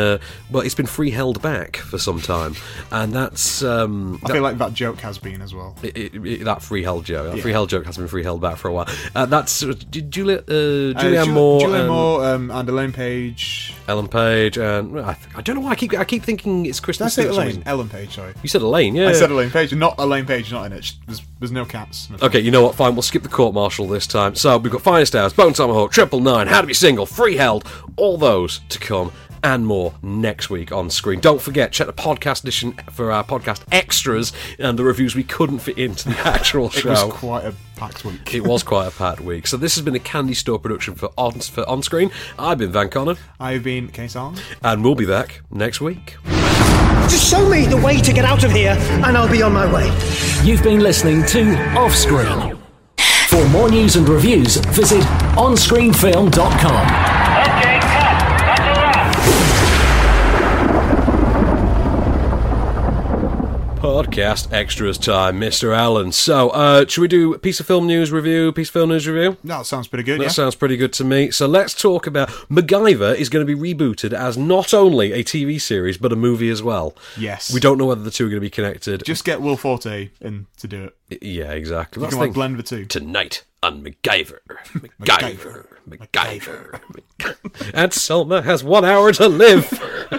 it's been free held back for some time, and that's. I feel like that joke has been as well. That free held joke. That free held joke has been free held back for a while. That's Julianne Moore. Julianne Moore and Ellen Page. Ellen Page and I don't know why I keep thinking it's Kristen. Did I say Elaine? Ellen Page. Sorry, you said Elaine. Yeah, I said Elaine Page. Not Elaine Page. Not in it. There's no cats. No. Okay, you know what? Fine. We'll skip the court martial this time. So we've got Finest Hours, Bone Tomahawk, 999, How to Be Single, Free Held, all those to come. And more next week on Screen. Don't forget, check the podcast edition for our podcast extras and the reviews we couldn't fit into the actual show. It was quite a packed week. It was quite a packed week. So this has been a Candy Store production for On Screen. I've been Van Connor. I've been Case Arm. And we'll be back next week. Just show me the way to get out of here and I'll be on my way. You've been listening to Off Screen. For more news and reviews, visit onscreenfilm.com. Podcast extras time, Mr. Allen. So, should we do piece of film news review? No, that sounds pretty good, That sounds pretty good to me. So let's talk about... MacGyver is going to be rebooted as not only a TV series, but a movie as well. Yes. We don't know whether the two are going to be connected. Just get Will Forte in to do it. Yeah, exactly. You can blend the two. Tonight on MacGyver. And Selma has 1 hour to live.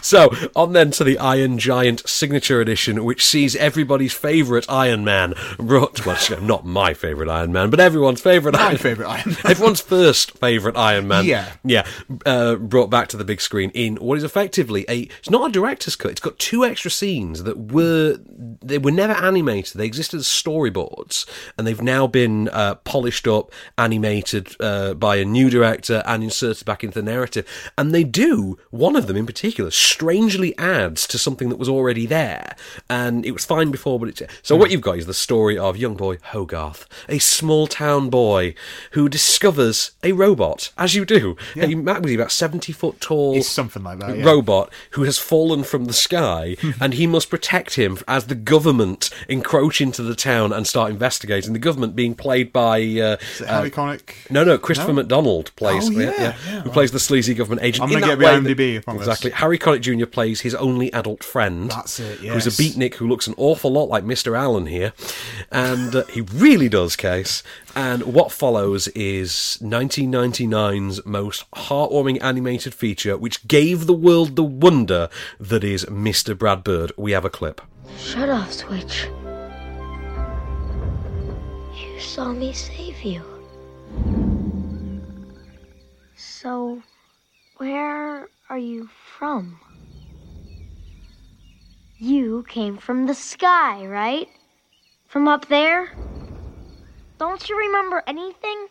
So, on then to the Iron Giant Signature Edition, which sees everybody's favourite Iron Man brought... Well, not my favourite Iron Man, but everyone's favourite Iron Man. Everyone's first favourite Iron Man. Yeah. Yeah. Brought back to the big screen in what is effectively a... It's not a director's cut. It's got two extra scenes that were... They were never animated. They existed as storyboards, and they've now been polished up, animated by a new director, and inserted back into the narrative. And they do, one of them in particular, strangely adds to something that was already there, and it was fine before, but it's... So what you've got is the story of young boy Hogarth, a small town boy who discovers a robot, as you do, a about 70 foot tall robot who has fallen from the sky, and he must protect him as the government encroach into the town and start investigating. The government being played by Christopher McDonald plays who plays the sleazy government agent. I'm going to get IMDb upon this. Exactly. Harry Connick Jr. plays his only adult friend. That's it, yes. Who's a beatnik who looks an awful lot like Mr. Allen here. And he really does, Case. And what follows is 1999's most heartwarming animated feature, which gave the world the wonder that is Mr. Bradbird. We have a clip. Shut off, switch. You saw me save you. So, where... are you from? You came from the sky, right? From up there? Don't you remember anything?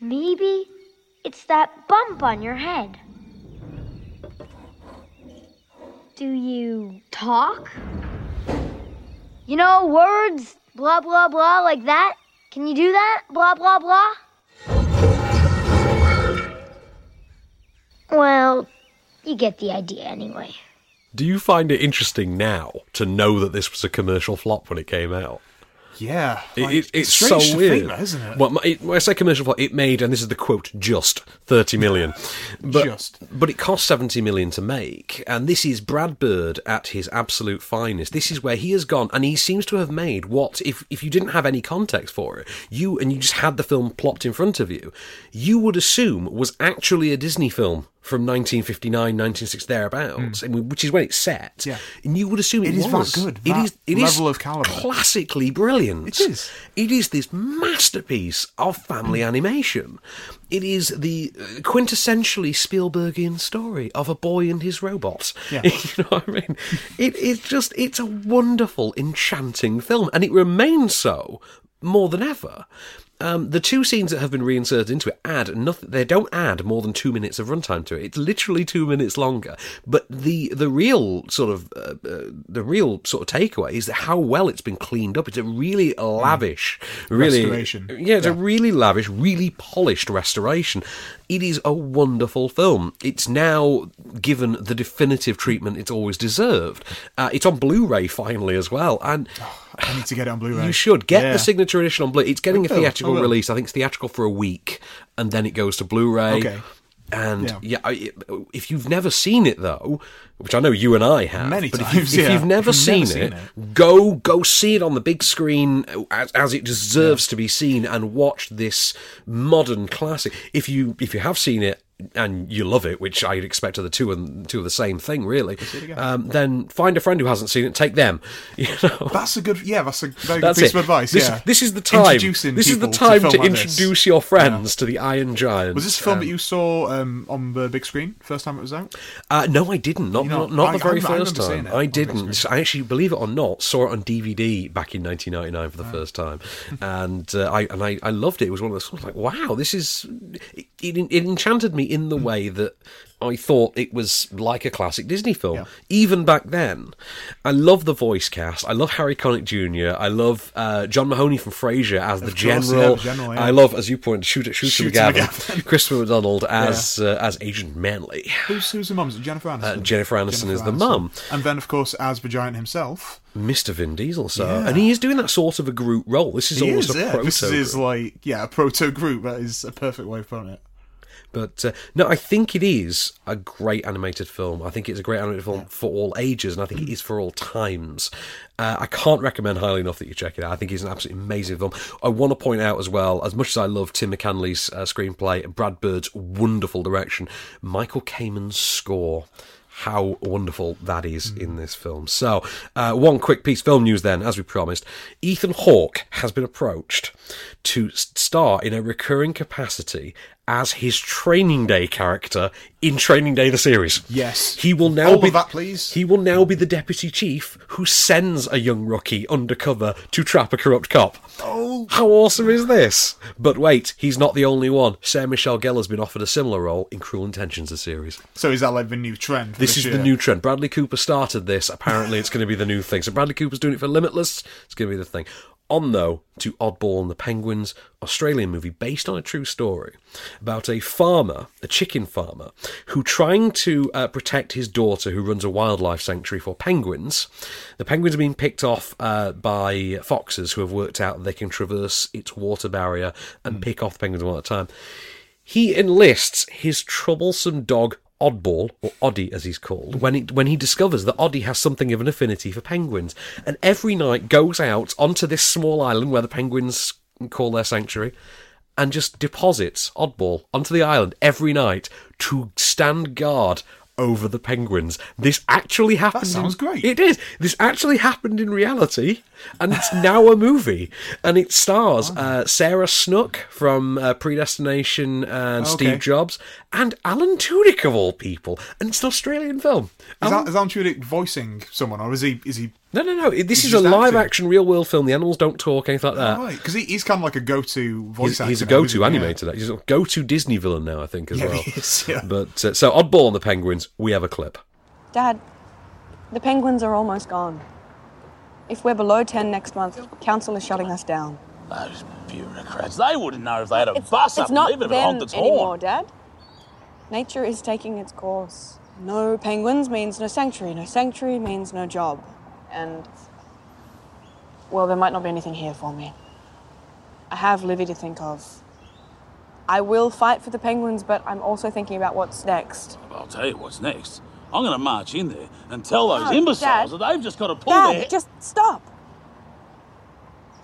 Maybe it's that bump on your head. Do you talk? You know, words, blah, blah, blah, like that? Can you do that? Blah, blah, blah? Well, you get the idea anyway. Do you find it interesting now to know that this was a commercial flop when it came out? Yeah, like, it's so weird, that, isn't it? Well, when I say commercial flop, it made, and this is the quote, just 30 million. But it cost 70 million to make, and this is Bradbird at his absolute finest. This is where he has gone, and he seems to have made what, if you didn't have any context for it, you just had the film plopped in front of you, you would assume was actually a Disney film from 1959, 1960, thereabouts, which is when it's set. Yeah. And you would assume it was. It is that good. It is of caliber. Classically brilliant. It is. It is this masterpiece of family animation. It is the quintessentially Spielbergian story of a boy and his robot. Yeah. You know what I mean? It's a wonderful, enchanting film, and it remains so more than ever. The two scenes that have been reinserted into it add nothing. They don't add more than 2 minutes of runtime to it. It's literally 2 minutes longer. But the real sort of takeaway is how well it's been cleaned up. It's a really lavish, really restoration. Yeah, it's a really lavish, really polished restoration. It is a wonderful film. It's now given the definitive treatment it's always deserved. It's on Blu-ray finally as well, and I need to get it on Blu-ray. You should get the signature edition on Blu-ray. It's getting a theatrical release. I think it's theatrical for a week, and then it goes to Blu-ray. Okay. And if you've never seen it though, which I know you and I have, if you've never seen it, go see it on the big screen as it deserves to be seen, and watch this modern classic. If you have seen it and you love it, which I'd expect are the two of the same thing, really. Then find a friend who hasn't seen it, take them. You know, that's a very good piece of advice. This is the time. This is the time to introduce your friends to the Iron Giant. Was this a film that you saw on the big screen first time it was out? No, I didn't. Not the very first time. I didn't. I actually, believe it or not, saw it on DVD back in 1999 for the first time, and I loved it. It was one of those films like, wow, this is it enchanted me in the way that I thought it was like a classic Disney film, even back then. I love the voice cast. I love Harry Connick Jr. I love John Mahoney from Frasier as the general. I love, as you pointed, Shooter McGavin. Christopher McDonald as Agent Manley. Who's the mum? Is it Jennifer Aniston? Jennifer Aniston is the mum. And then, of course, as the Giant himself, Mr. Vin Diesel, and he is doing that sort of a Groot role. This is a proto Groot. That is a perfect way of putting it. But no, I think it is a great animated film. I think it's a great animated film for all ages, and I think it is for all times. I can't recommend highly enough that you check it out. I think it's an absolutely amazing film. I want to point out as well, as much as I love Tim McCanley's screenplay and Brad Bird's wonderful direction, Michael Kamen's score. How wonderful that is in this film. So, one quick piece of film news then, as we promised. Ethan Hawke has been approached to star in a recurring capacity as his Training Day character in Training Day the series. Yes. He will now be the deputy chief who sends a young rookie undercover to trap a corrupt cop. Oh, how awesome is this? But wait, he's not the only one. Sarah Michelle Gellar's been offered a similar role in Cruel Intentions the series. So is that like the new trend? This is the new trend. Bradley Cooper started this. Apparently it's going to be the new thing. So Bradley Cooper's doing it for Limitless. It's going to be the thing. On, though, to Oddball and the Penguins, Australian movie based on a true story about a chicken farmer, who trying to protect his daughter who runs a wildlife sanctuary for penguins. The penguins have been picked off by foxes who have worked out they can traverse its water barrier and pick off the penguins one at a time. He enlists his troublesome dog, Oddball, or Oddie as he's called, when he discovers that Oddie has something of an affinity for penguins, and every night goes out onto this small island where the penguins call their sanctuary and just deposits Oddball onto the island every night to stand guard over the penguins. This actually happened. That sounds great. It is. This actually happened in reality, and it's now a movie. And it stars Sarah Snook from Predestination and Steve Jobs, and Alan Tudyk of all people. And it's an Australian film. Is Alan Tudyk voicing someone, or is he? No. This is a live-action, real-world film. The animals don't talk, anything like that. Right, because he's kind of like a go-to voice actor. He's a go-to animator. Yeah. He's a go-to Disney villain now, I think, as well. He is, yeah. But so, Oddball and the Penguins. We have a clip. Dad, the penguins are almost gone. If we're below 10 next month, council is shutting us down. Those bureaucrats. They wouldn't know if they had a bus up and leave it and honk its horn. It's not them anymore, Dad. Nature is taking its course. No penguins means no sanctuary. No sanctuary means no job. And, well, there might not be anything here for me. I have Livy to think of. I will fight for the penguins, but I'm also thinking about what's next. I'll tell you what's next. I'm going to march in there and tell those imbeciles that they've just got to pull their... Dad, just stop.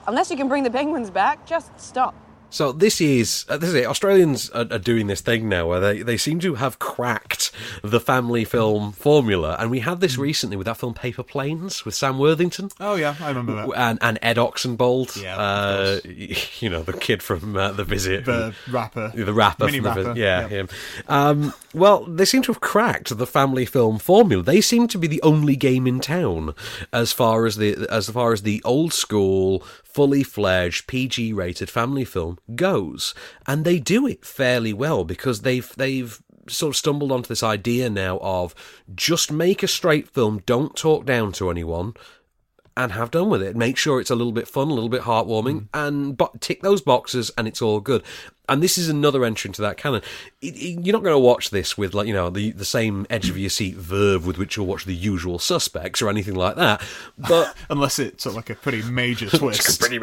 Unless you can bring the penguins back, just stop. So this is it. Australians are doing this thing now where they seem to have cracked the family film formula, and we had this recently with that film Paper Planes with Sam Worthington. Oh yeah, I remember that. And Ed Oxenbold, the kid from The Visit, the rapper. Him. Well, they seem to have cracked the family film formula. They seem to be the only game in town as far as the old school fully fledged PG-rated family film goes, and they do it fairly well because they've sort of stumbled onto this idea now of just make a straight film, don't talk down to anyone, and have done with it. Make sure it's a little bit fun, a little bit heartwarming, and tick those boxes, and it's all good. And this is another entry into that canon. You're not going to watch this with, like, you know, the same edge of your seat verve with which you'll watch The Usual Suspects or anything like that. But unless it's sort of like a pretty major twist, There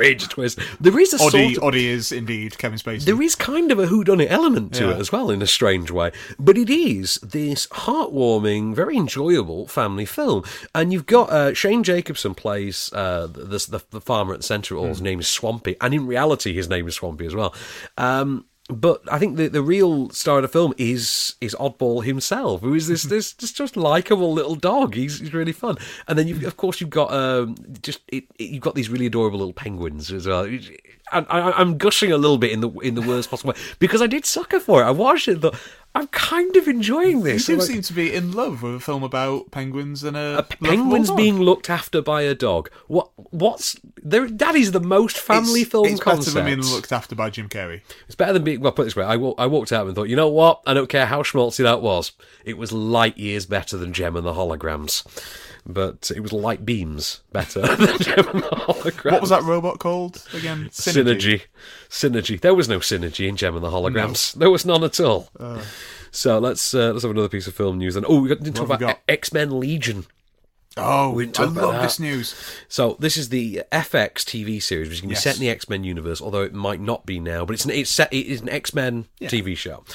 is a Oddie is indeed Kevin Spacey. There is kind of a whodunit element to it as well, in a strange way. But it is this heartwarming, very enjoyable family film, and you've got Shane Jacobson plays the farmer at the centre of it all. His name is Swampy, and in reality, his name is Swampy as well. But I think the real star of the film is Oddball himself, who is this just likable little dog. He's really fun, and then you've got these really adorable little penguins as well. I'm gushing a little bit in the worst possible way because I did sucker for it. I watched it, but I'm kind of enjoying this. You do seem to be in love with a film about penguins and penguins being looked after by a dog. What's there? That is the most family film concept. It's better than being looked after by Jim Carrey. It's better than being. Well, put it this way, I walked out and thought, you know what? I don't care how schmaltzy that was. It was light years better than Jem and the Holograms, but it was light beams better than Jem and the Holograms. What was that robot called again? Synergy. There was no synergy in Jem and the Holograms. No. There was none at all. So let's have another piece of film news. And we didn't talk about X-Men Legion. Oh, I love this news. So this is the FX TV series, which can be set in the X-Men universe, although it might not be now. But it is an X-Men TV show,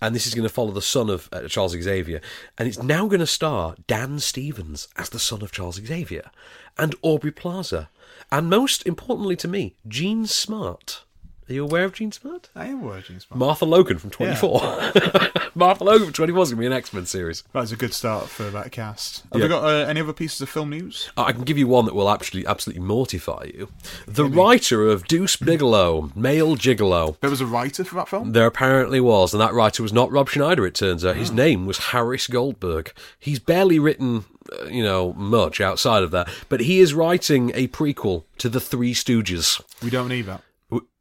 and this is going to follow the son of Charles Xavier, and it's now going to star Dan Stevens as the son of Charles Xavier, and Aubrey Plaza, and most importantly to me, Jean Smart. Are you aware of Jean Smart? I am aware of Jean Smart. Martha Logan from 24. Yeah. Martha Logan from 24 is going to be an X-Men series. That's a good start for that cast. Have we got any other pieces of film news? I can give you one that will absolutely mortify you. The writer of Deuce Bigelow, Male Gigolo. There was a writer for that film? There apparently was, and that writer was not Rob Schneider, it turns out. His name was Harris Goldberg. He's barely written... much outside of that, but he is writing a prequel to The Three Stooges. We don't need that.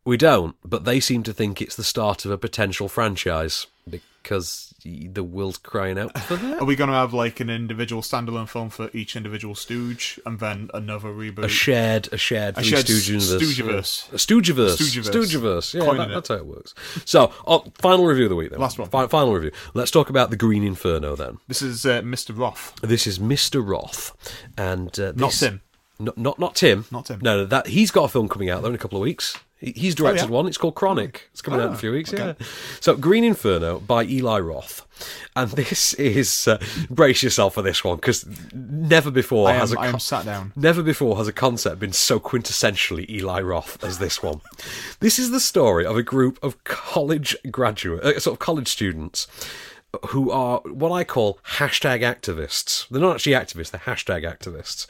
We don't, but they seem to think it's the start of a potential franchise because the world's crying out for that. Are we going to have like an individual standalone film for each individual Stooge and then another reboot? A shared Stooge universe. Stoogeverse. Yeah, that's how it works. So, final review of the week then. Last one. Final review. Let's talk about The Green Inferno then. This is Mr. Roth. And not Tim. Not Tim. No, that he's got a film coming out though in a couple of weeks. He's directed one. It's called Chronic. It's coming out in a few weeks. Okay. Yeah. So, Green Inferno by Eli Roth, and this is brace yourself for this one because never before has a concept been so quintessentially Eli Roth as this one. This is the story of a group of college students who are what I call hashtag activists. They're not actually activists, they're hashtag activists,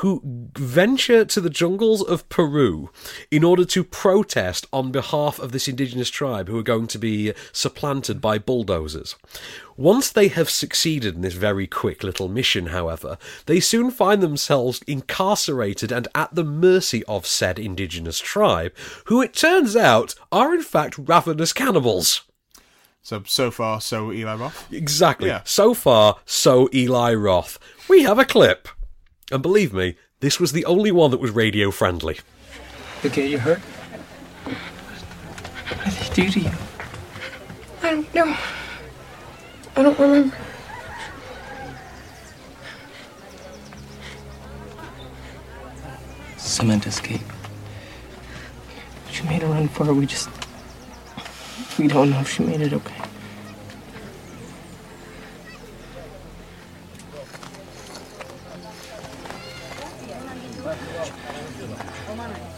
who venture to the jungles of Peru in order to protest on behalf of this indigenous tribe who are going to be supplanted by bulldozers. Once they have succeeded in this very quick little mission, however, they soon find themselves incarcerated and at the mercy of said indigenous tribe, who it turns out are in fact ravenous cannibals. So far, so Eli Roth? Exactly. Yeah. So far, so Eli Roth. We have a clip. And believe me, this was the only one that was radio friendly. Okay, you hurt? What did they do to you? I don't know. I don't remember. Cement escape. She made a run for it, we just... We don't know if she made it okay.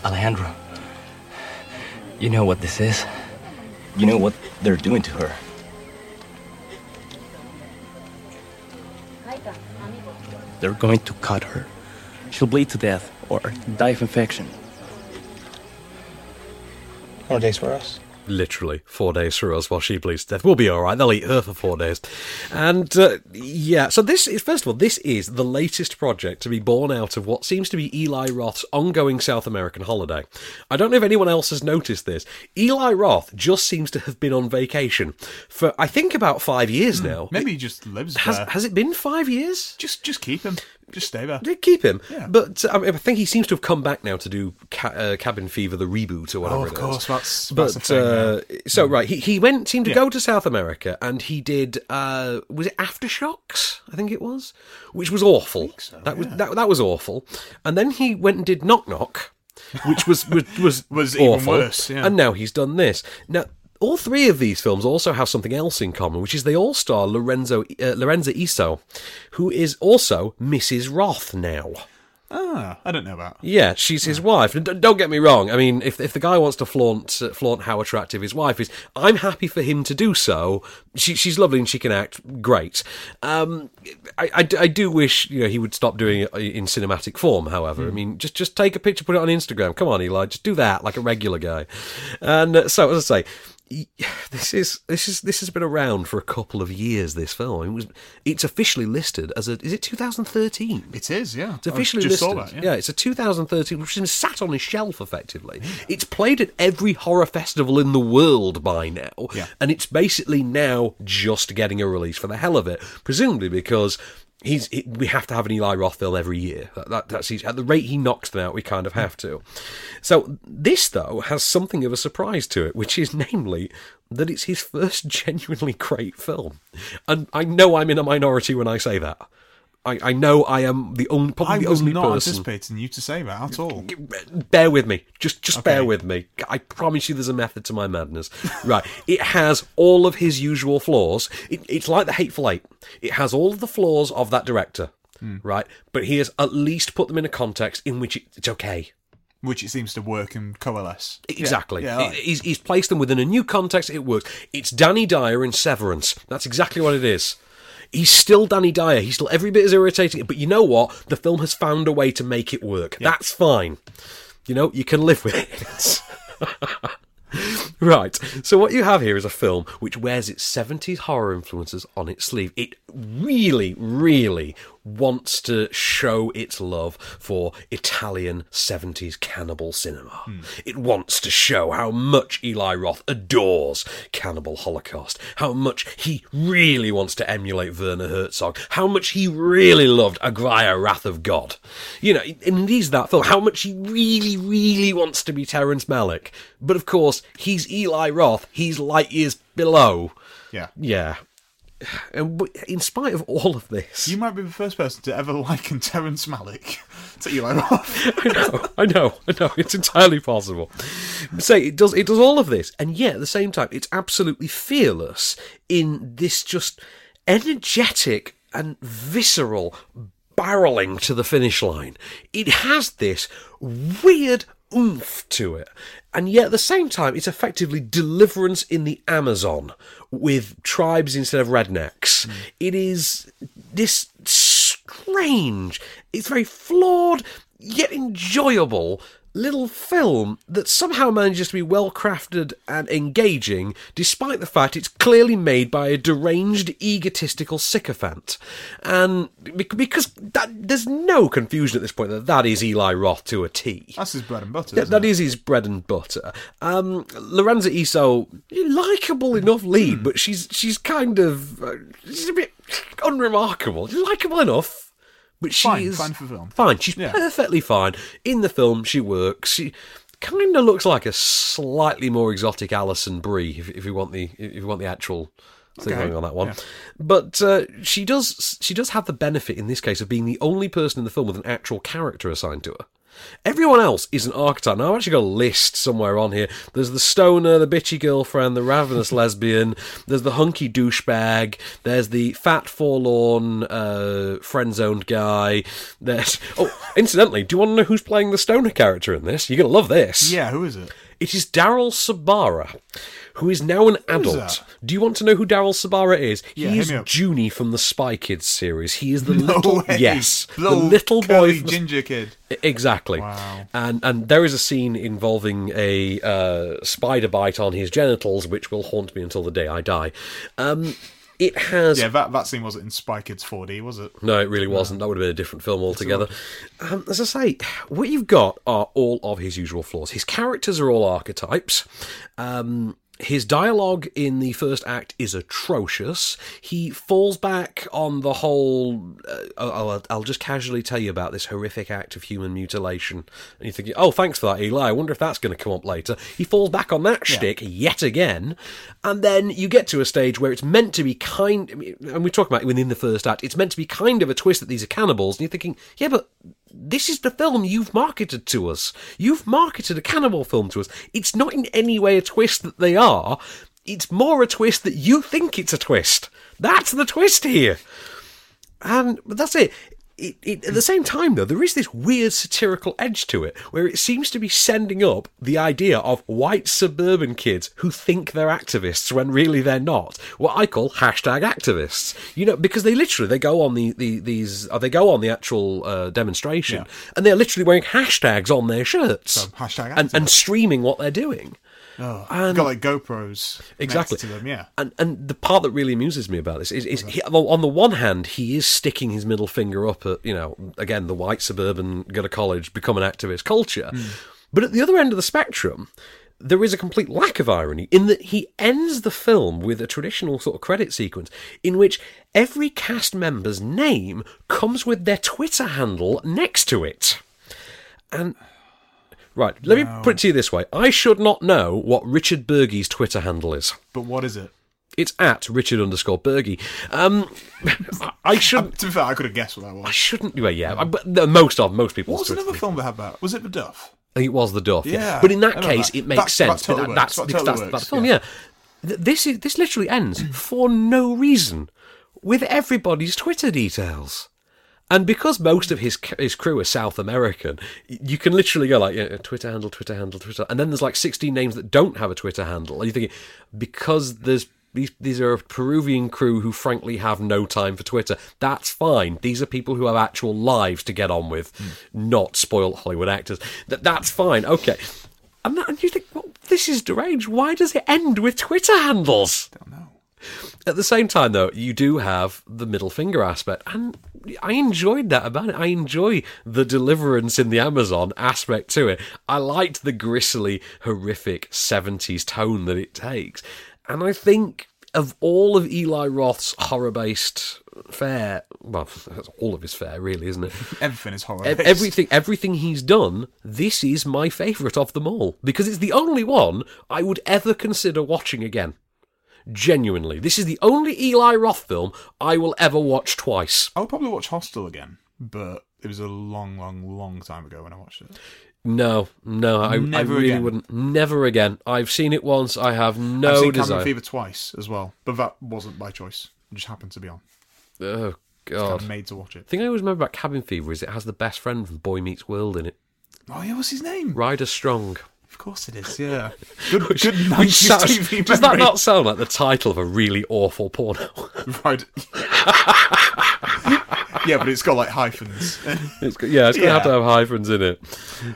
Alejandro, you know what this is? You know what they're doing to her. They're going to cut her. She'll bleed to death or die of infection. More days for us. literally 4 days for us while she bleeds to death. We'll be all right. They'll eat her for 4 days. And, yeah, so this is, first of all, this is the latest project to be born out of what seems to be Eli Roth's ongoing South American holiday. I don't know if anyone else has noticed this. Eli Roth just seems to have been on vacation for, I think, about 5 years now. Maybe he just lives there. Has it been 5 years? Just keep him. Just stay there. Keep him. Yeah. But I think he seems to have come back now to do Cabin Fever, the reboot or whatever it is. Oh, of course. That's a thing. So, right, he went, seemed to go to South America, and he did, was it Aftershocks? I think it was. Which was awful. I think so, that was awful. And then he went and did Knock Knock, which was awful. Even worse. Yeah. And now he's done this. Now, all three of these films also have something else in common, which is they all star Lorenza Isso, who is also Mrs. Roth now. Ah, I don't know that. Yeah, she's his wife. Don't get me wrong. I mean, if the guy wants to flaunt how attractive his wife is, I'm happy for him to do so. She's lovely and she can act great. I do wish he would stop doing it in cinematic form, however. I mean, just take a picture, put it on Instagram. Come on, Eli, just do that like a regular guy. And so, as I say, this has been around for a couple of years, this film. It's officially listed as is it 2013? It is, yeah. It's officially listed. Saw that, yeah. It's a 2013, which has sat on a shelf effectively. Yeah. It's played at every horror festival in the world by now, and it's basically now just getting a release for the hell of it, presumably because we have to have an Eli Roth film every year. At the rate he knocks them out, we kind of have to. So this, though, has something of a surprise to it, which is namely that it's his first genuinely great film. And I know I'm in a minority when I say that. I know I am probably the only person. I was not anticipating you to say that at all. Bear with me. Just bear with me. I promise you there's a method to my madness. Right. It has all of his usual flaws. It's like The Hateful Eight. It has all of the flaws of that director, right? But he has at least put them in a context in which it's okay. Which it seems to work and coalesce. Exactly. Yeah, right. He's placed them within a new context. It works. It's Danny Dyer in Severance. That's exactly what it is. He's still Danny Dyer. He's still every bit as irritating. But you know what? The film has found a way to make it work. Yep. That's fine. You can live with it. Right. So what you have here is a film which wears its 70s horror influences on its sleeve. It really, really wants to show its love for Italian 70s cannibal cinema. It wants to show how much Eli Roth adores Cannibal Holocaust, how much he really wants to emulate Werner Herzog, how much he really loved Aguirre, Wrath of God. And he's that film, how much he really, really wants to be Terrence Malick. But of course, he's Eli Roth, he's light years below. Yeah. Yeah. And in spite of all of this, you might be the first person to ever liken Terrence Malick to Eli Roth. I know. It's entirely possible. Say it does all of this, and yet at the same time, it's absolutely fearless in this just energetic and visceral barreling to the finish line. It has this weird oomph to it. And yet, at the same time, it's effectively Deliverance in the Amazon with tribes instead of rednecks. It is this strange, it's very flawed, yet enjoyable little film that somehow manages to be well-crafted and engaging, despite the fact it's clearly made by a deranged, egotistical sycophant. And because there's no confusion at this point that is Eli Roth to a T. That's his bread and butter, isn't it? That is his bread and butter. Lorenza Isso, likeable enough lead, but she's kind of... she's a bit unremarkable. Likeable enough. But fine for film. Fine, she's perfectly fine. In the film, she works. She kind of looks like a slightly more exotic Alison Brie, if you want the actual thing going on that one. Yeah. But she does have the benefit in this case of being the only person in the film with an actual character assigned to her. Everyone else is an archetype. Now, I've actually got a list somewhere on here. There's the stoner, the bitchy girlfriend, the ravenous lesbian, there's the hunky douchebag, there's the fat, forlorn, friend-zoned guy. Incidentally, do you want to know who's playing the stoner character in this? You're going to love this. Yeah, who is it? It is Daryl Sabara, who is now an adult. Do you want to know who Daryl Sabara is? Yeah, he is Junie from the Spy Kids series. He is the little boy from... ginger kid. Exactly. Wow. And there is a scene involving a spider bite on his genitals, which will haunt me until the day I die. It has... Yeah, that scene wasn't in Spy Kids 4D, was it? No, it really wasn't. That would have been a different film altogether. As I say, what you've got are all of his usual flaws. His characters are all archetypes. His dialogue in the first act is atrocious. He falls back on the whole, I'll just casually tell you about this horrific act of human mutilation. And you're thinking, oh, thanks for that, Eli. I wonder if that's going to come up later. He falls back on that shtick yet again. And then you get to a stage where it's meant to be kind, and we talk about it within the first act, it's meant to be kind of a twist that these are cannibals. And you're thinking, yeah, but this is the film you've marketed to us. You've marketed a cannibal film to us. It's not in any way a twist that they are. It's more a twist that you think it's a twist. That's the twist here. And but that's it. At the same time, though, there is this weird satirical edge to it, where it seems to be sending up the idea of white suburban kids who think they're activists when really they're not. What I call hashtag activists, you know, because they go on the actual demonstration, and they're literally wearing hashtags on their shirts, so hashtag and streaming what they're doing. Oh, and got like GoPros exactly next to them, yeah. And the part that really amuses me about this is he, on the one hand, he is sticking his middle finger up at, you know, again, the white suburban, go to college, become an activist culture. But at the other end of the spectrum, there is a complete lack of irony in that he ends the film with a traditional sort of credit sequence in which every cast member's name comes with their Twitter handle next to it. And... Right, let me put it to you this way. I should not know what Richard Berge's Twitter handle is. But what is it? It's at Richard_Berge. I shouldn't... To be fair, I could have guessed what that was. I shouldn't... Well, yeah, but most people's What was Twitter another film that had that? Was it The Duff? I think it was The Duff, yeah. But in that case, it makes sense. That's the film, yeah. This literally ends for no reason with everybody's Twitter details. And because most of his crew are South American, you can literally go like, yeah, Twitter handle. And then there's like 16 names that don't have a Twitter handle. And you're thinking, because these are a Peruvian crew who frankly have no time for Twitter, that's fine. These are people who have actual lives to get on with, not spoiled Hollywood actors. That's fine. Okay. And you think, well, this is deranged. Why does it end with Twitter handles? I don't know. At the same time, though, you do have the middle finger aspect, and I enjoyed that about it. I enjoy the deliverance in the Amazon aspect to it. I liked the gristly, horrific 70s tone that it takes. And I think of all of Eli Roth's horror-based fare, well, that's all of his fare, really, isn't it? Everything is horror-based. Everything he's done, this is my favourite of them all, because it's the only one I would ever consider watching again. Genuinely, this is the only Eli Roth film I will ever watch twice. I'll probably watch Hostel again, but it was a long, long, long time ago when I watched it. No, I really wouldn't. Never again. I've seen it once. I have no desire. I've seen Cabin Fever twice as well, but that wasn't by choice. It just happened to be on. Oh, God. Kind of made to watch it. The thing I always remember about Cabin Fever is it has the best friend from Boy Meets World in it. Oh, yeah, what's his name? Ryder Strong. Of course it is, yeah. Good 90s TV memory. Does that not sound like the title of a really awful porno? Right. Yeah, but it's got, like, hyphens. It's going to have hyphens in it.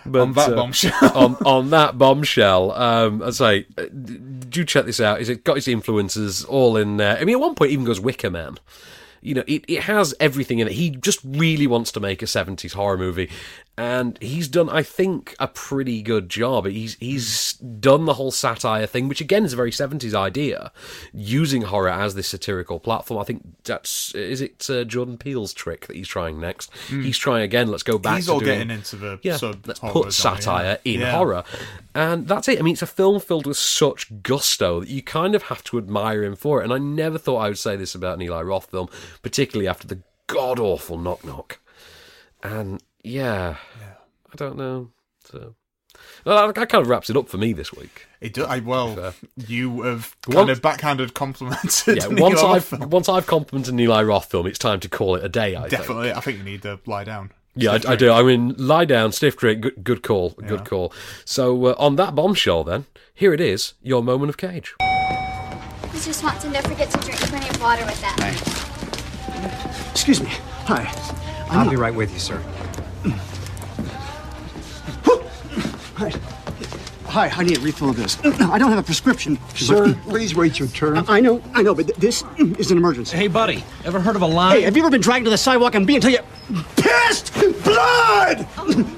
But, on that bombshell. on that bombshell, I'd say, do check this out. It's got its influences all in there. I mean, at one point, it even goes Wicker Man. You know, it has everything in it. He just really wants to make a 70s horror movie. And he's done, I think, a pretty good job. He's done the whole satire thing, which again is a very 70s idea, using horror as this satirical platform. I think is it Jordan Peele's trick that he's trying next? He's trying again, let's go back getting into the let's put satire in horror. And that's it. I mean, it's a film filled with such gusto that you kind of have to admire him for it. And I never thought I would say this about an Eli Roth film, particularly after the god-awful Knock Knock. And... Yeah, I don't know. So, well, that kind of wraps it up for me this week. It does. You have kind of backhanded complimented. Yeah, once I've complimented an Eli Roth film, it's time to call it a day. I definitely think. I think you need to lie down. Yeah, I do. I mean, lie down, stiff drink, good call, good call. So on that bombshell then, here it is, your moment of Cage. Mr. Swanson, don't forget to drink plenty of water with that. Hi. Excuse me. Hi. I'll be right with you, sir. Hi, I need a refill of this. I don't have a prescription. Sir, please wait your turn. I know, but this is an emergency. Hey, buddy, ever heard of a line? Hey, have you ever been dragged to the sidewalk and being until you... Pissed blood!